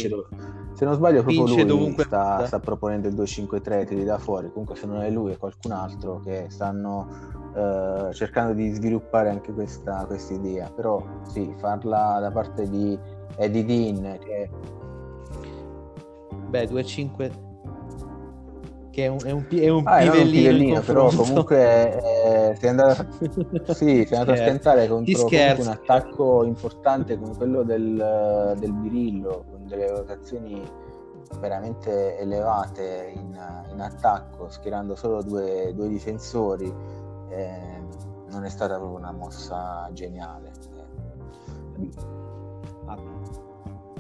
Se non sbaglio proprio vince lui dovunque. Sta proponendo il 2-5-3, tiri da fuori, comunque se non è lui è qualcun altro che stanno cercando di sviluppare anche questa idea, però sì, farla da parte di Eddie Dean, che 2-5 che è un pivellino, però comunque sei andato a stentare contro un attacco importante come quello del Birillo, con delle rotazioni veramente elevate in attacco, schierando solo due difensori. Non è stata proprio una mossa geniale.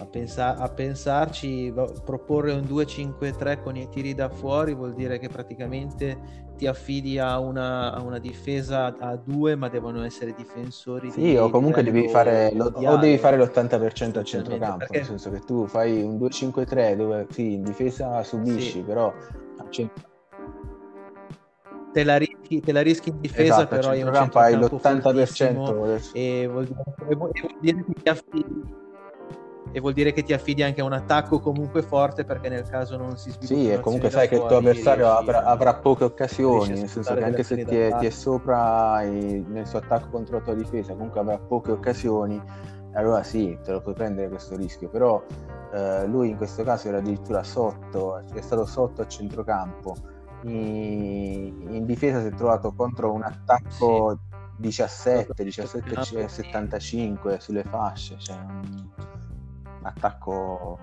A pensarci, proporre un 2-5-3 con i tiri da fuori vuol dire che praticamente ti affidi a una difesa a due, ma devono essere difensori. Sì, o comunque devi fare l'80% a centrocampo, perché... nel senso che tu fai un 2-5-3 dove in difesa subisci, però a centrocampo te la rischi in difesa, esatto, però hai l'80% e vuol dire che ti affidi anche a un attacco comunque forte, perché nel caso non si sviluppa e comunque sai che il tuo avversario avrà poche occasioni, nel senso che anche se ti è sopra nel suo attacco contro la tua difesa, comunque avrà poche occasioni, allora sì, te lo puoi prendere questo rischio, però lui in questo caso era addirittura sotto, è stato sotto a centrocampo. In difesa si è trovato contro un attacco 17-75 sulle fasce, cioè un attacco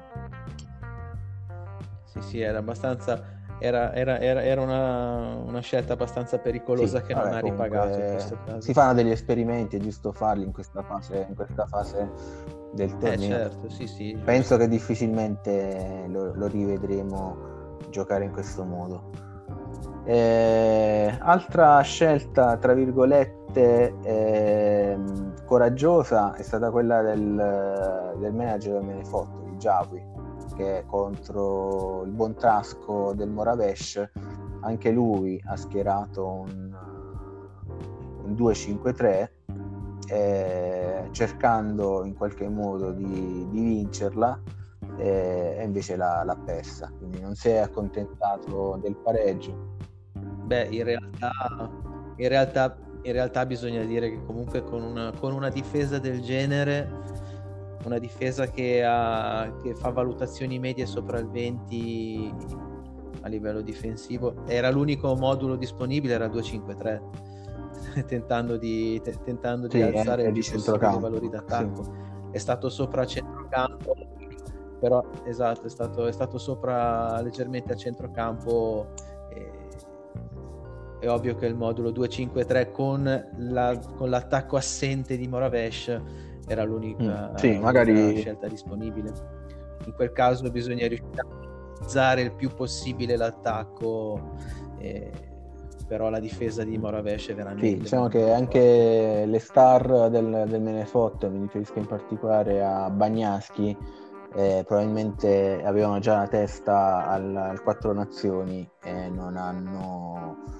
era abbastanza era una scelta abbastanza pericolosa, che non ha ripagato in questo caso. Si fanno degli esperimenti, è giusto farli in questa fase del torneo. Certo, penso che difficilmente lo rivedremo giocare in questo modo. Altra scelta tra virgolette coraggiosa è stata quella del manager Menefotto, di Giavi, che contro il buon Trasco del Moravesh anche lui ha schierato un 2-5-3, cercando in qualche modo di vincerla, e invece l'ha persa, quindi non si è accontentato del pareggio. In realtà bisogna dire che comunque con una difesa del genere, una difesa che fa valutazioni medie sopra il 20 a livello difensivo, era l'unico modulo disponibile, era 2-5-3 tentando di alzare il centrocampo, valori d'attacco. Sì. È stato sopra centrocampo, però esatto, è stato sopra leggermente a centrocampo. È ovvio che il modulo 2-5-3 con l'attacco assente di Moravesh era l'unica magari... scelta disponibile. In quel caso bisogna riuscire a utilizzare il più possibile l'attacco, però la difesa di Moravesh è veramente... Sì, diciamo che anche le star del Menefotto, mi riferisco in particolare a Bagnaschi, probabilmente avevano già la testa al Quattro Nazioni e non hanno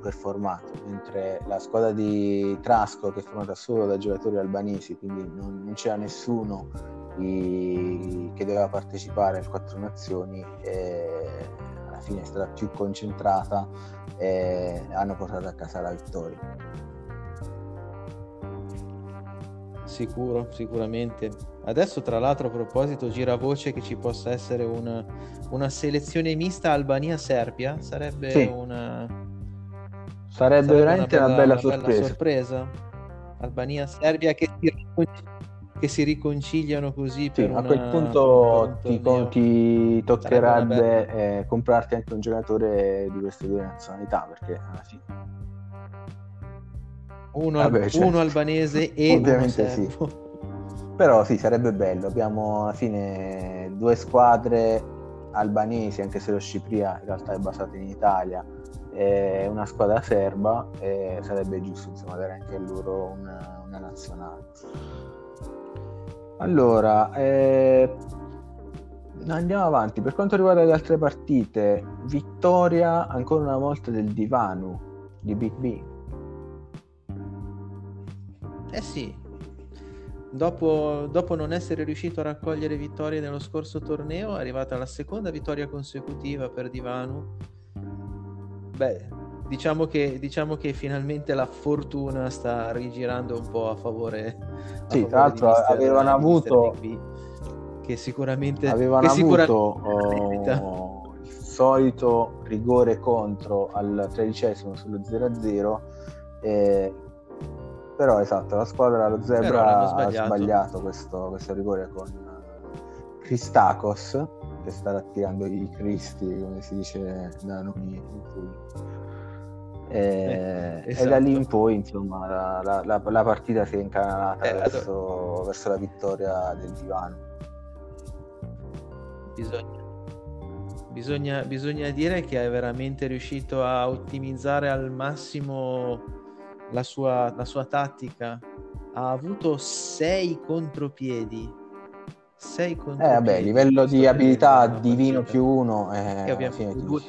performato, mentre la squadra di Trasco, che è formata solo da giocatori albanesi, quindi non c'era nessuno che doveva partecipare alle Quattro Nazioni, alla fine è stata più concentrata e hanno portato a casa la vittoria. Sicuramente. Adesso tra l'altro, a proposito, gira voce che ci possa essere una selezione mista Albania-Serbia, sarebbe Sarebbe veramente una bella sorpresa. Albania-Serbia che si che si riconciliano così per a quel punto ti toccherebbe comprarti anche un giocatore di queste due nazionalità, perché alla fine uno albanese e ovviamente sì, però sì, sarebbe bello. Abbiamo alla fine due squadre albanesi, anche se lo Scipria in realtà è basato in Italia, e una squadra serba, e sarebbe giusto insomma dare anche a loro una nazionale. Allora andiamo avanti. Per quanto riguarda le altre partite, vittoria ancora una volta del Divanu di Big B. Eh sì, dopo non essere riuscito a raccogliere vittorie nello scorso torneo, è arrivata la seconda vittoria consecutiva per Divanu. Beh, diciamo che finalmente la fortuna sta rigirando un po' a favore. Sì, tra l'altro avevano avuto il solito rigore contro al 13° sullo 0-0, però esatto, la squadra allo Zebra ha sbagliato questo rigore con Christakos, che sta attirando i cristi, come si dice da noi, esatto. E da lì in poi insomma la partita si è incanalata verso la vittoria del Divanu. Bisogna dire che è veramente riuscito a ottimizzare al massimo la sua tattica. Ha avuto 6 contropiedi. Livello di abilità divino più 1 che abbiamo fine 2.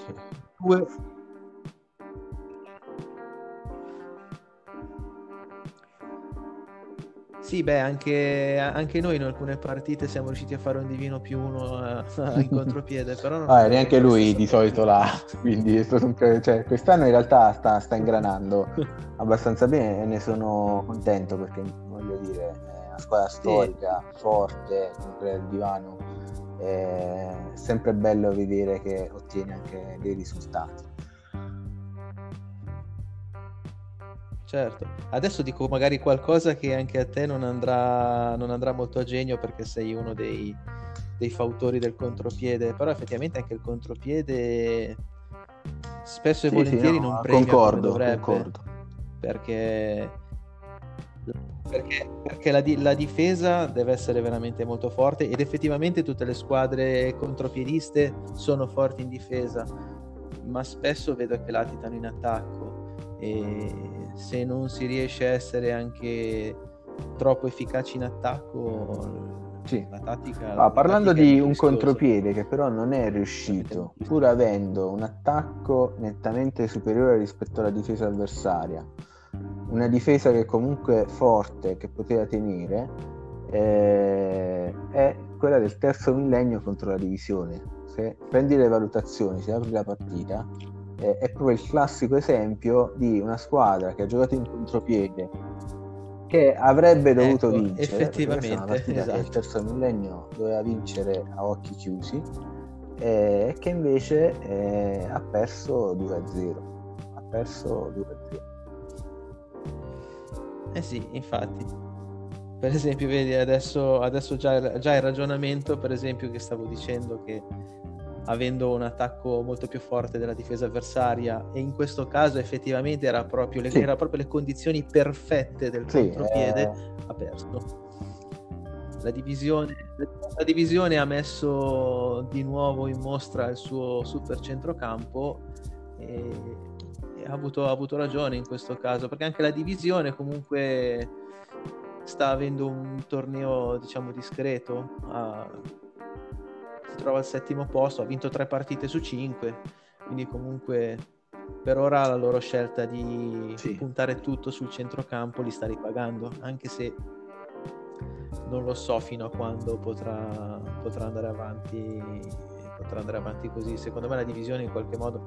Sì, beh, anche noi in alcune partite siamo riusciti a fare un divino più 1 in contropiede, però non neanche lui di solito là, quindi quest'anno in realtà sta ingranando abbastanza bene e ne sono contento, perché voglio dire, una squadra storica, sì, forte, sempre il Divanu, è sempre bello vedere che ottiene anche dei risultati. Certo, adesso dico magari qualcosa che anche a te non andrà molto a genio, perché sei uno dei fautori del contropiede, però effettivamente anche il contropiede spesso e volentieri non premia come dovrebbe, perché la difesa deve essere veramente molto forte, ed effettivamente tutte le squadre contropiediste sono forti in difesa, ma spesso vedo che latitano in attacco, e se non si riesce a essere anche troppo efficaci in attacco, sì, parlando di un contropiede che però non è riuscito, pur avendo un attacco nettamente superiore rispetto alla difesa avversaria, una difesa che comunque forte, che poteva tenere, è quella del Terzo Millennio contro la Divisione. Se prendi le valutazioni, se apri la partita, è proprio il classico esempio di una squadra che ha giocato in contropiede, che avrebbe dovuto vincere, effettivamente, una partita esatto, che il Terzo Millennio doveva vincere a occhi chiusi, e che invece ha perso 2-0. Eh sì, infatti, per esempio vedi adesso già il ragionamento, per esempio, che stavo dicendo, che avendo un attacco molto più forte della difesa avversaria, e in questo caso effettivamente era proprio le condizioni perfette del contropiede, ha perso. La divisione ha messo di nuovo in mostra il suo super centrocampo, e ha avuto ragione in questo caso, perché anche la divisione comunque sta avendo un torneo diciamo discreto, si trova al 7° posto, ha vinto 3 partite su 5, quindi comunque per ora la loro scelta di puntare tutto sul centrocampo li sta ripagando, anche se non lo so fino a quando potrà andare avanti. Così, secondo me la divisione in qualche modo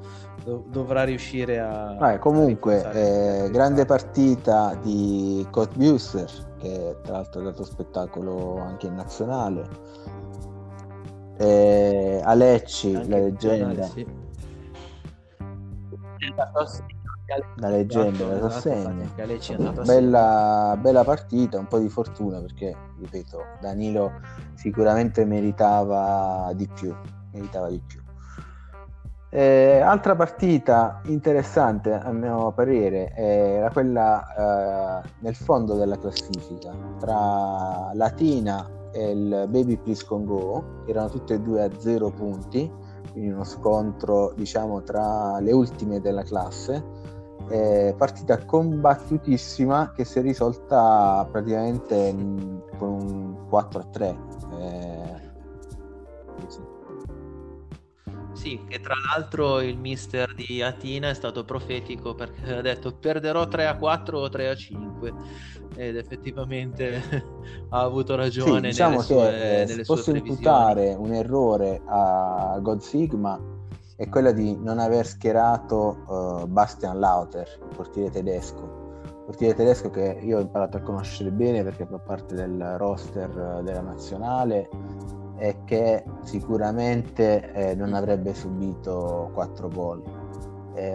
dovrà riuscire a comunque grande partita di Kotbuser, che tra l'altro ha dato spettacolo anche in nazionale, Alecci, anche la leggenda, la leggenda, la Sassegna, bella partita, un po' di fortuna, perché ripeto, Danilo sicuramente meritava di più. Altra partita interessante a mio parere era quella nel fondo della classifica tra Latina e il Baby Please Congo. Erano tutte e due a 0 punti, quindi uno scontro, diciamo, tra le ultime della classe, partita combattutissima che si è risolta praticamente con un 4-3. Sì, che tra l'altro il mister di Latina è stato profetico, perché ha detto perderò 3-4 o 3-5, ed effettivamente ha avuto ragione. Sì, diciamo nelle sue posso imputare un errore a God Sigma, è quello di non aver schierato Bastian Lauter, il portiere tedesco che io ho imparato a conoscere bene perché fa parte del roster della nazionale e che sicuramente non avrebbe subito 4 gol.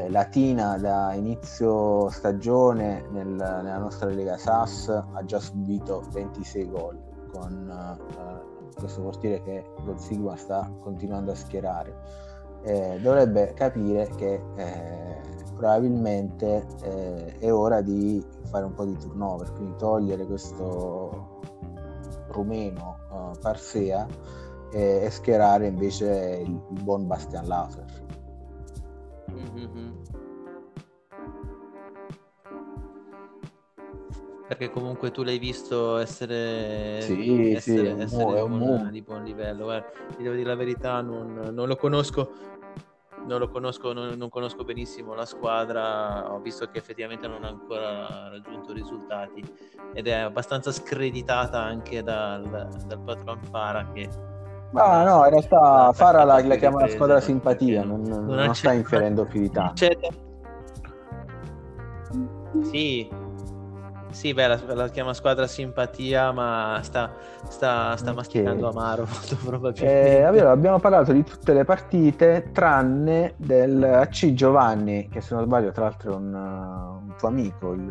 Latina da inizio stagione nella nostra Lega Sass ha già subito 26 gol con questo portiere che Consigua sta continuando a schierare. Dovrebbe capire che probabilmente è ora di fare un po' di turnover, quindi togliere questo rumeno Parsea e schierare invece il buon Bastian Lauter. Mm-hmm. Perché comunque tu l'hai visto essere di buon livello. Guarda, ti devo dire la verità, non conosco benissimo la squadra, ho visto che effettivamente non ha ancora raggiunto risultati ed è abbastanza screditata anche dal patron Fara che... Ma no, in realtà Fara la chiama la squadra simpatia, non sta inferendo più di tanto. Sì, beh, la chiama squadra simpatia, ma sta masticando amaro molto probabilmente. Allora, abbiamo parlato di tutte le partite tranne del AC Giovanni, che se non sbaglio tra l'altro è un tuo amico, il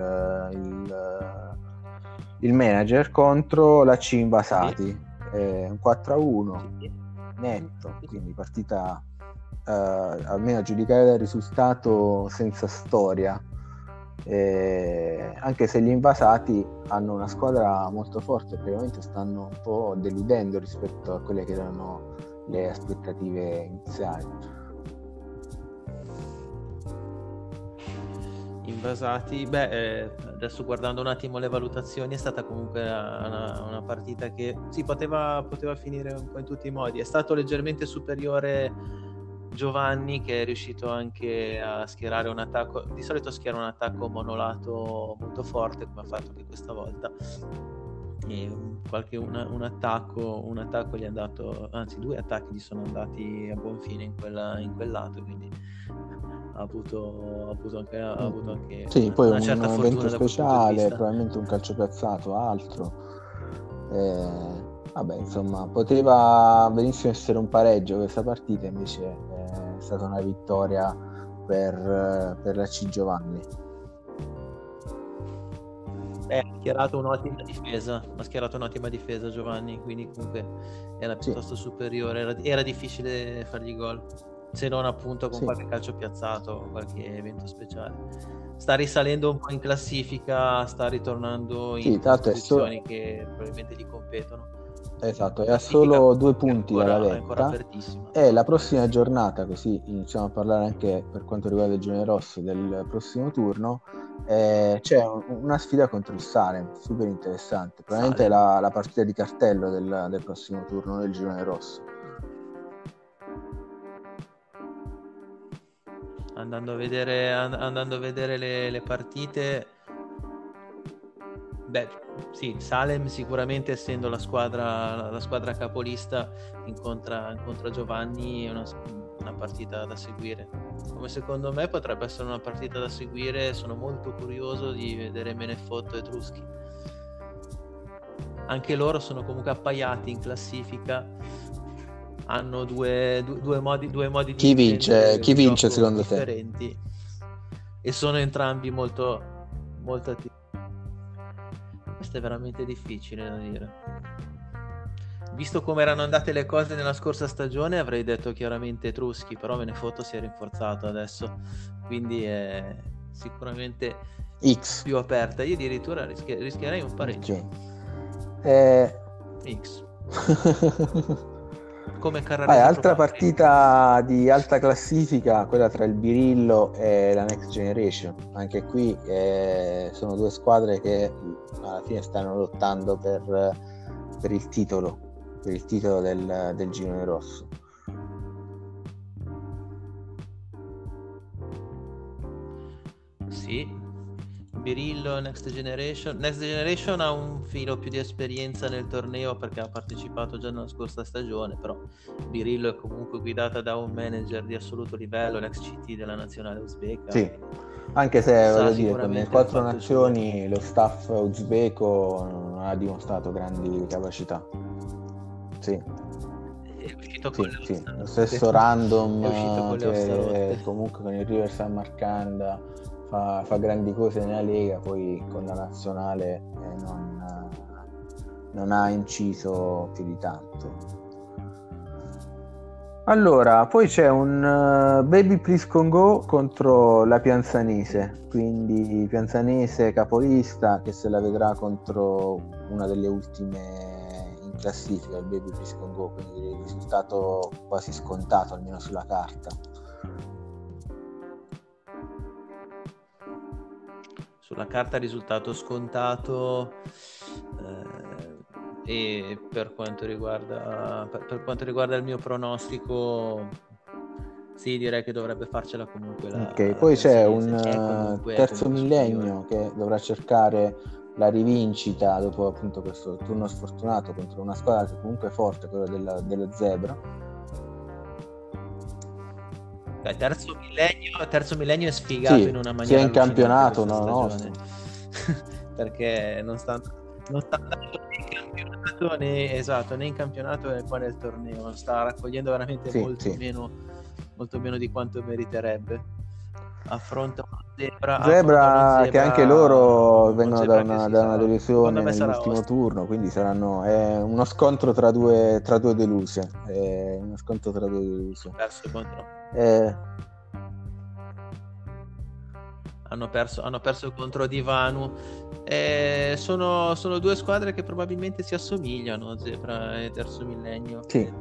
manager, contro la C Invasati, sì. Un 4-1 sì, netto, quindi partita almeno a giudicare dal risultato senza storia. Anche se gli invasati hanno una squadra molto forte, praticamente stanno un po' deludendo rispetto a quelle che erano le aspettative iniziali. Invasati, adesso guardando un attimo le valutazioni, è stata comunque una partita che sì, poteva finire un po' in tutti i modi. È stato leggermente superiore Giovanni, che è riuscito anche a schierare un attacco, di solito schiera un attacco monolato molto forte come ha fatto anche questa volta, e un attacco gli è andato, anzi 2 attacchi gli sono andati a buon fine in quel lato, quindi ha avuto anche sì, poi una certa fortuna, un evento speciale, probabilmente un calcio piazzato, altro Vabbè, insomma, poteva benissimo essere un pareggio questa partita, invece è stata una vittoria per la C Giovanni. Ha schierato un'ottima difesa Giovanni, quindi comunque era piuttosto superiore, era difficile fargli gol, se non appunto con qualche calcio piazzato, qualche evento speciale. Sta risalendo un po' in classifica, sta ritornando in posizioni che probabilmente gli competono. Esatto, è a solo 2 punti dalla vetta, e la prossima giornata, così iniziamo a parlare anche per quanto riguarda il Gione Rosso del prossimo turno, c'è una sfida contro il Salem, super interessante, probabilmente la partita di cartello del prossimo turno del Gione Rosso. Andando a vedere le partite... Salem sicuramente, essendo la squadra capolista, incontra Giovanni, una partita da seguire. Come secondo me potrebbe essere una partita da seguire, sono molto curioso di vedere Menefotto e Etruschi. Anche loro sono comunque appaiati in classifica, hanno due modi chi di vince, chi vince secondo differenti. Te? E sono entrambi molto attivi. è veramente difficile da dire. Visto come erano andate le cose nella scorsa stagione, avrei detto chiaramente Etruschi, però Venefoto si è rinforzato adesso, quindi è sicuramente X più aperta. Io addirittura rischierei un pareggio. X. Come altra partita di alta classifica, quella tra il Birillo e la Next Generation. Anche qui sono due squadre che alla fine stanno lottando per il titolo del girone rosso. Sì, Birillo, Next Generation ha un filo più di esperienza nel torneo perché ha partecipato già nella scorsa stagione, però Birillo è comunque guidata da un manager di assoluto livello, l'ex CT della nazionale uzbeka. Sì, anche se voglio dire, con le Quattro Nazioni lo staff uzbeko non ha dimostrato grandi capacità. Sì. Sì, lo stesso Random che comunque con il River Marcanda fa grandi cose nella Lega, poi con la nazionale non ha inciso più di tanto. Allora, poi c'è un Baby Please Congo contro la Piansanese, quindi Piansanese capolista che se la vedrà contro una delle ultime classifica, il Baby Please Congo, quindi risultato quasi scontato almeno sulla carta. Sulla carta risultato scontato, e per quanto riguarda il mio pronostico, sì, direi che dovrebbe farcela comunque la, ok, poi c'è un Terzo Millennio che dovrà cercare la rivincita dopo appunto questo turno sfortunato contro una squadra che comunque è forte, quella della Zebra. Dai, terzo millennio è sfigato, sì, in una maniera sia in campionato perché non sta andando né in campionato né in campionato né qua nel torneo, sta raccogliendo veramente molto meno di quanto meriterebbe. Affronta Zebra che anche loro vengono da una delusione nell'ultimo turno, quindi saranno uno scontro tra due deluse. Hanno perso contro Divanu. Sono due squadre che probabilmente si assomigliano, Zebra e Terzo Millennio. Sì.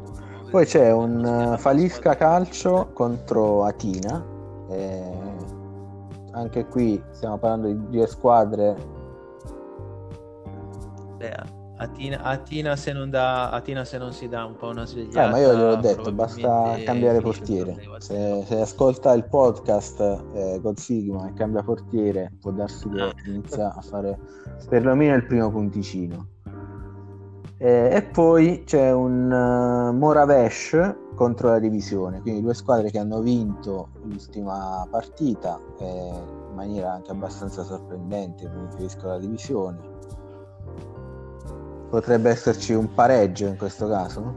Poi c'è un Falisca Calcio contro Atina. Anche qui stiamo parlando di due squadre. Atina se non si dà un po' una svegliata, ma io gliel'ho detto, basta cambiare portiere. Se ascolta il podcast God Sigma e cambia portiere, può darsi che inizia a fare perlomeno il primo punticino. E poi c'è un Moravesh contro la divisione, quindi due squadre che hanno vinto l'ultima partita in maniera anche abbastanza sorprendente. Mi riferisco alla divisione. Potrebbe esserci un pareggio in questo caso?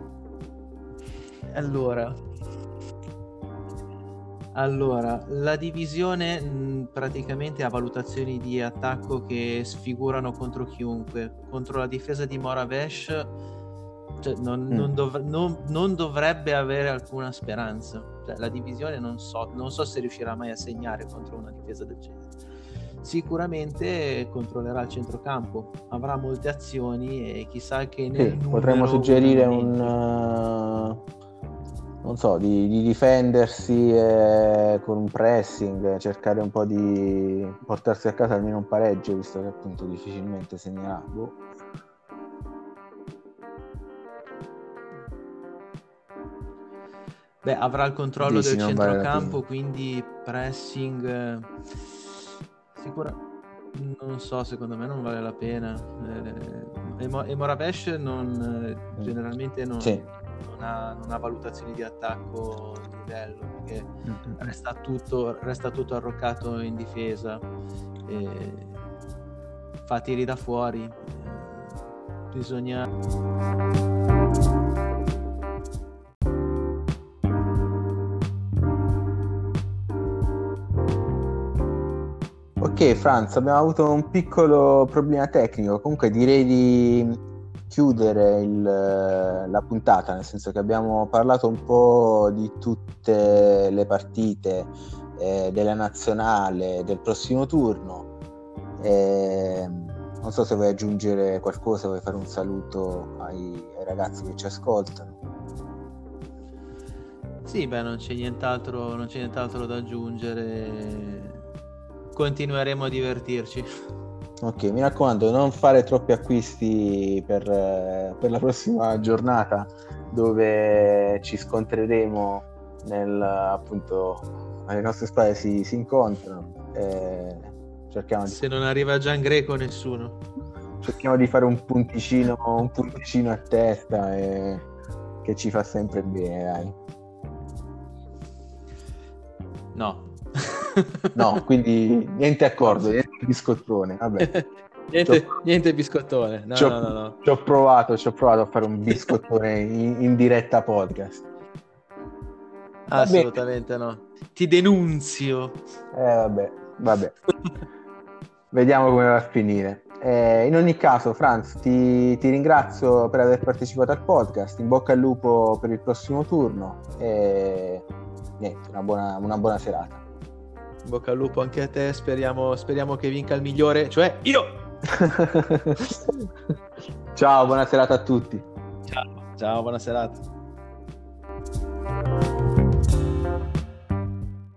Allora, la divisione praticamente ha valutazioni di attacco che sfigurano contro chiunque. Contro la difesa di Moravesh, cioè, non dovrebbe avere alcuna speranza, cioè, la divisione non so se riuscirà mai a segnare contro una difesa del genere. Sicuramente controllerà il centrocampo, avrà molte azioni e chissà che potremmo suggerire di difendersi con un pressing, cercare un po' di portarsi a casa almeno un pareggio, visto che appunto difficilmente segnerà. Beh, avrà il controllo del centrocampo, vale, quindi pressing sicura. Non so, secondo me non vale la pena. E Moravesh generalmente non ha valutazioni di attacco di livello, perché resta tutto arroccato in difesa, fa tiri da fuori. Ok Franz, abbiamo avuto un piccolo problema tecnico, comunque direi di chiudere la puntata, nel senso che abbiamo parlato un po' di tutte le partite della nazionale, del prossimo turno. Non so se vuoi aggiungere qualcosa, vuoi fare un saluto ai ragazzi che ci ascoltano. Sì, beh, non c'è nient'altro da aggiungere. Continueremo a divertirci. Ok, mi raccomando, non fare troppi acquisti per la prossima giornata, dove ci scontreremo appunto alle nostre spalle si incontrano. Cerchiamo Se non arriva Gian Greco, nessuno. Cerchiamo di fare un punticino a testa, che ci fa sempre bene, dai. No, quindi niente accordo, niente biscottone, vabbè. niente biscottone. No. Ci ho provato a fare un biscottone in diretta podcast. Assolutamente no. Ti denunzio. Vabbè. Vediamo come va a finire. In ogni caso, Franz, ti ringrazio per aver partecipato al podcast. In bocca al lupo per il prossimo turno. Niente, una buona serata. In bocca al lupo anche a te, speriamo che vinca il migliore, cioè io. Ciao, buona serata a tutti. Ciao, buona serata.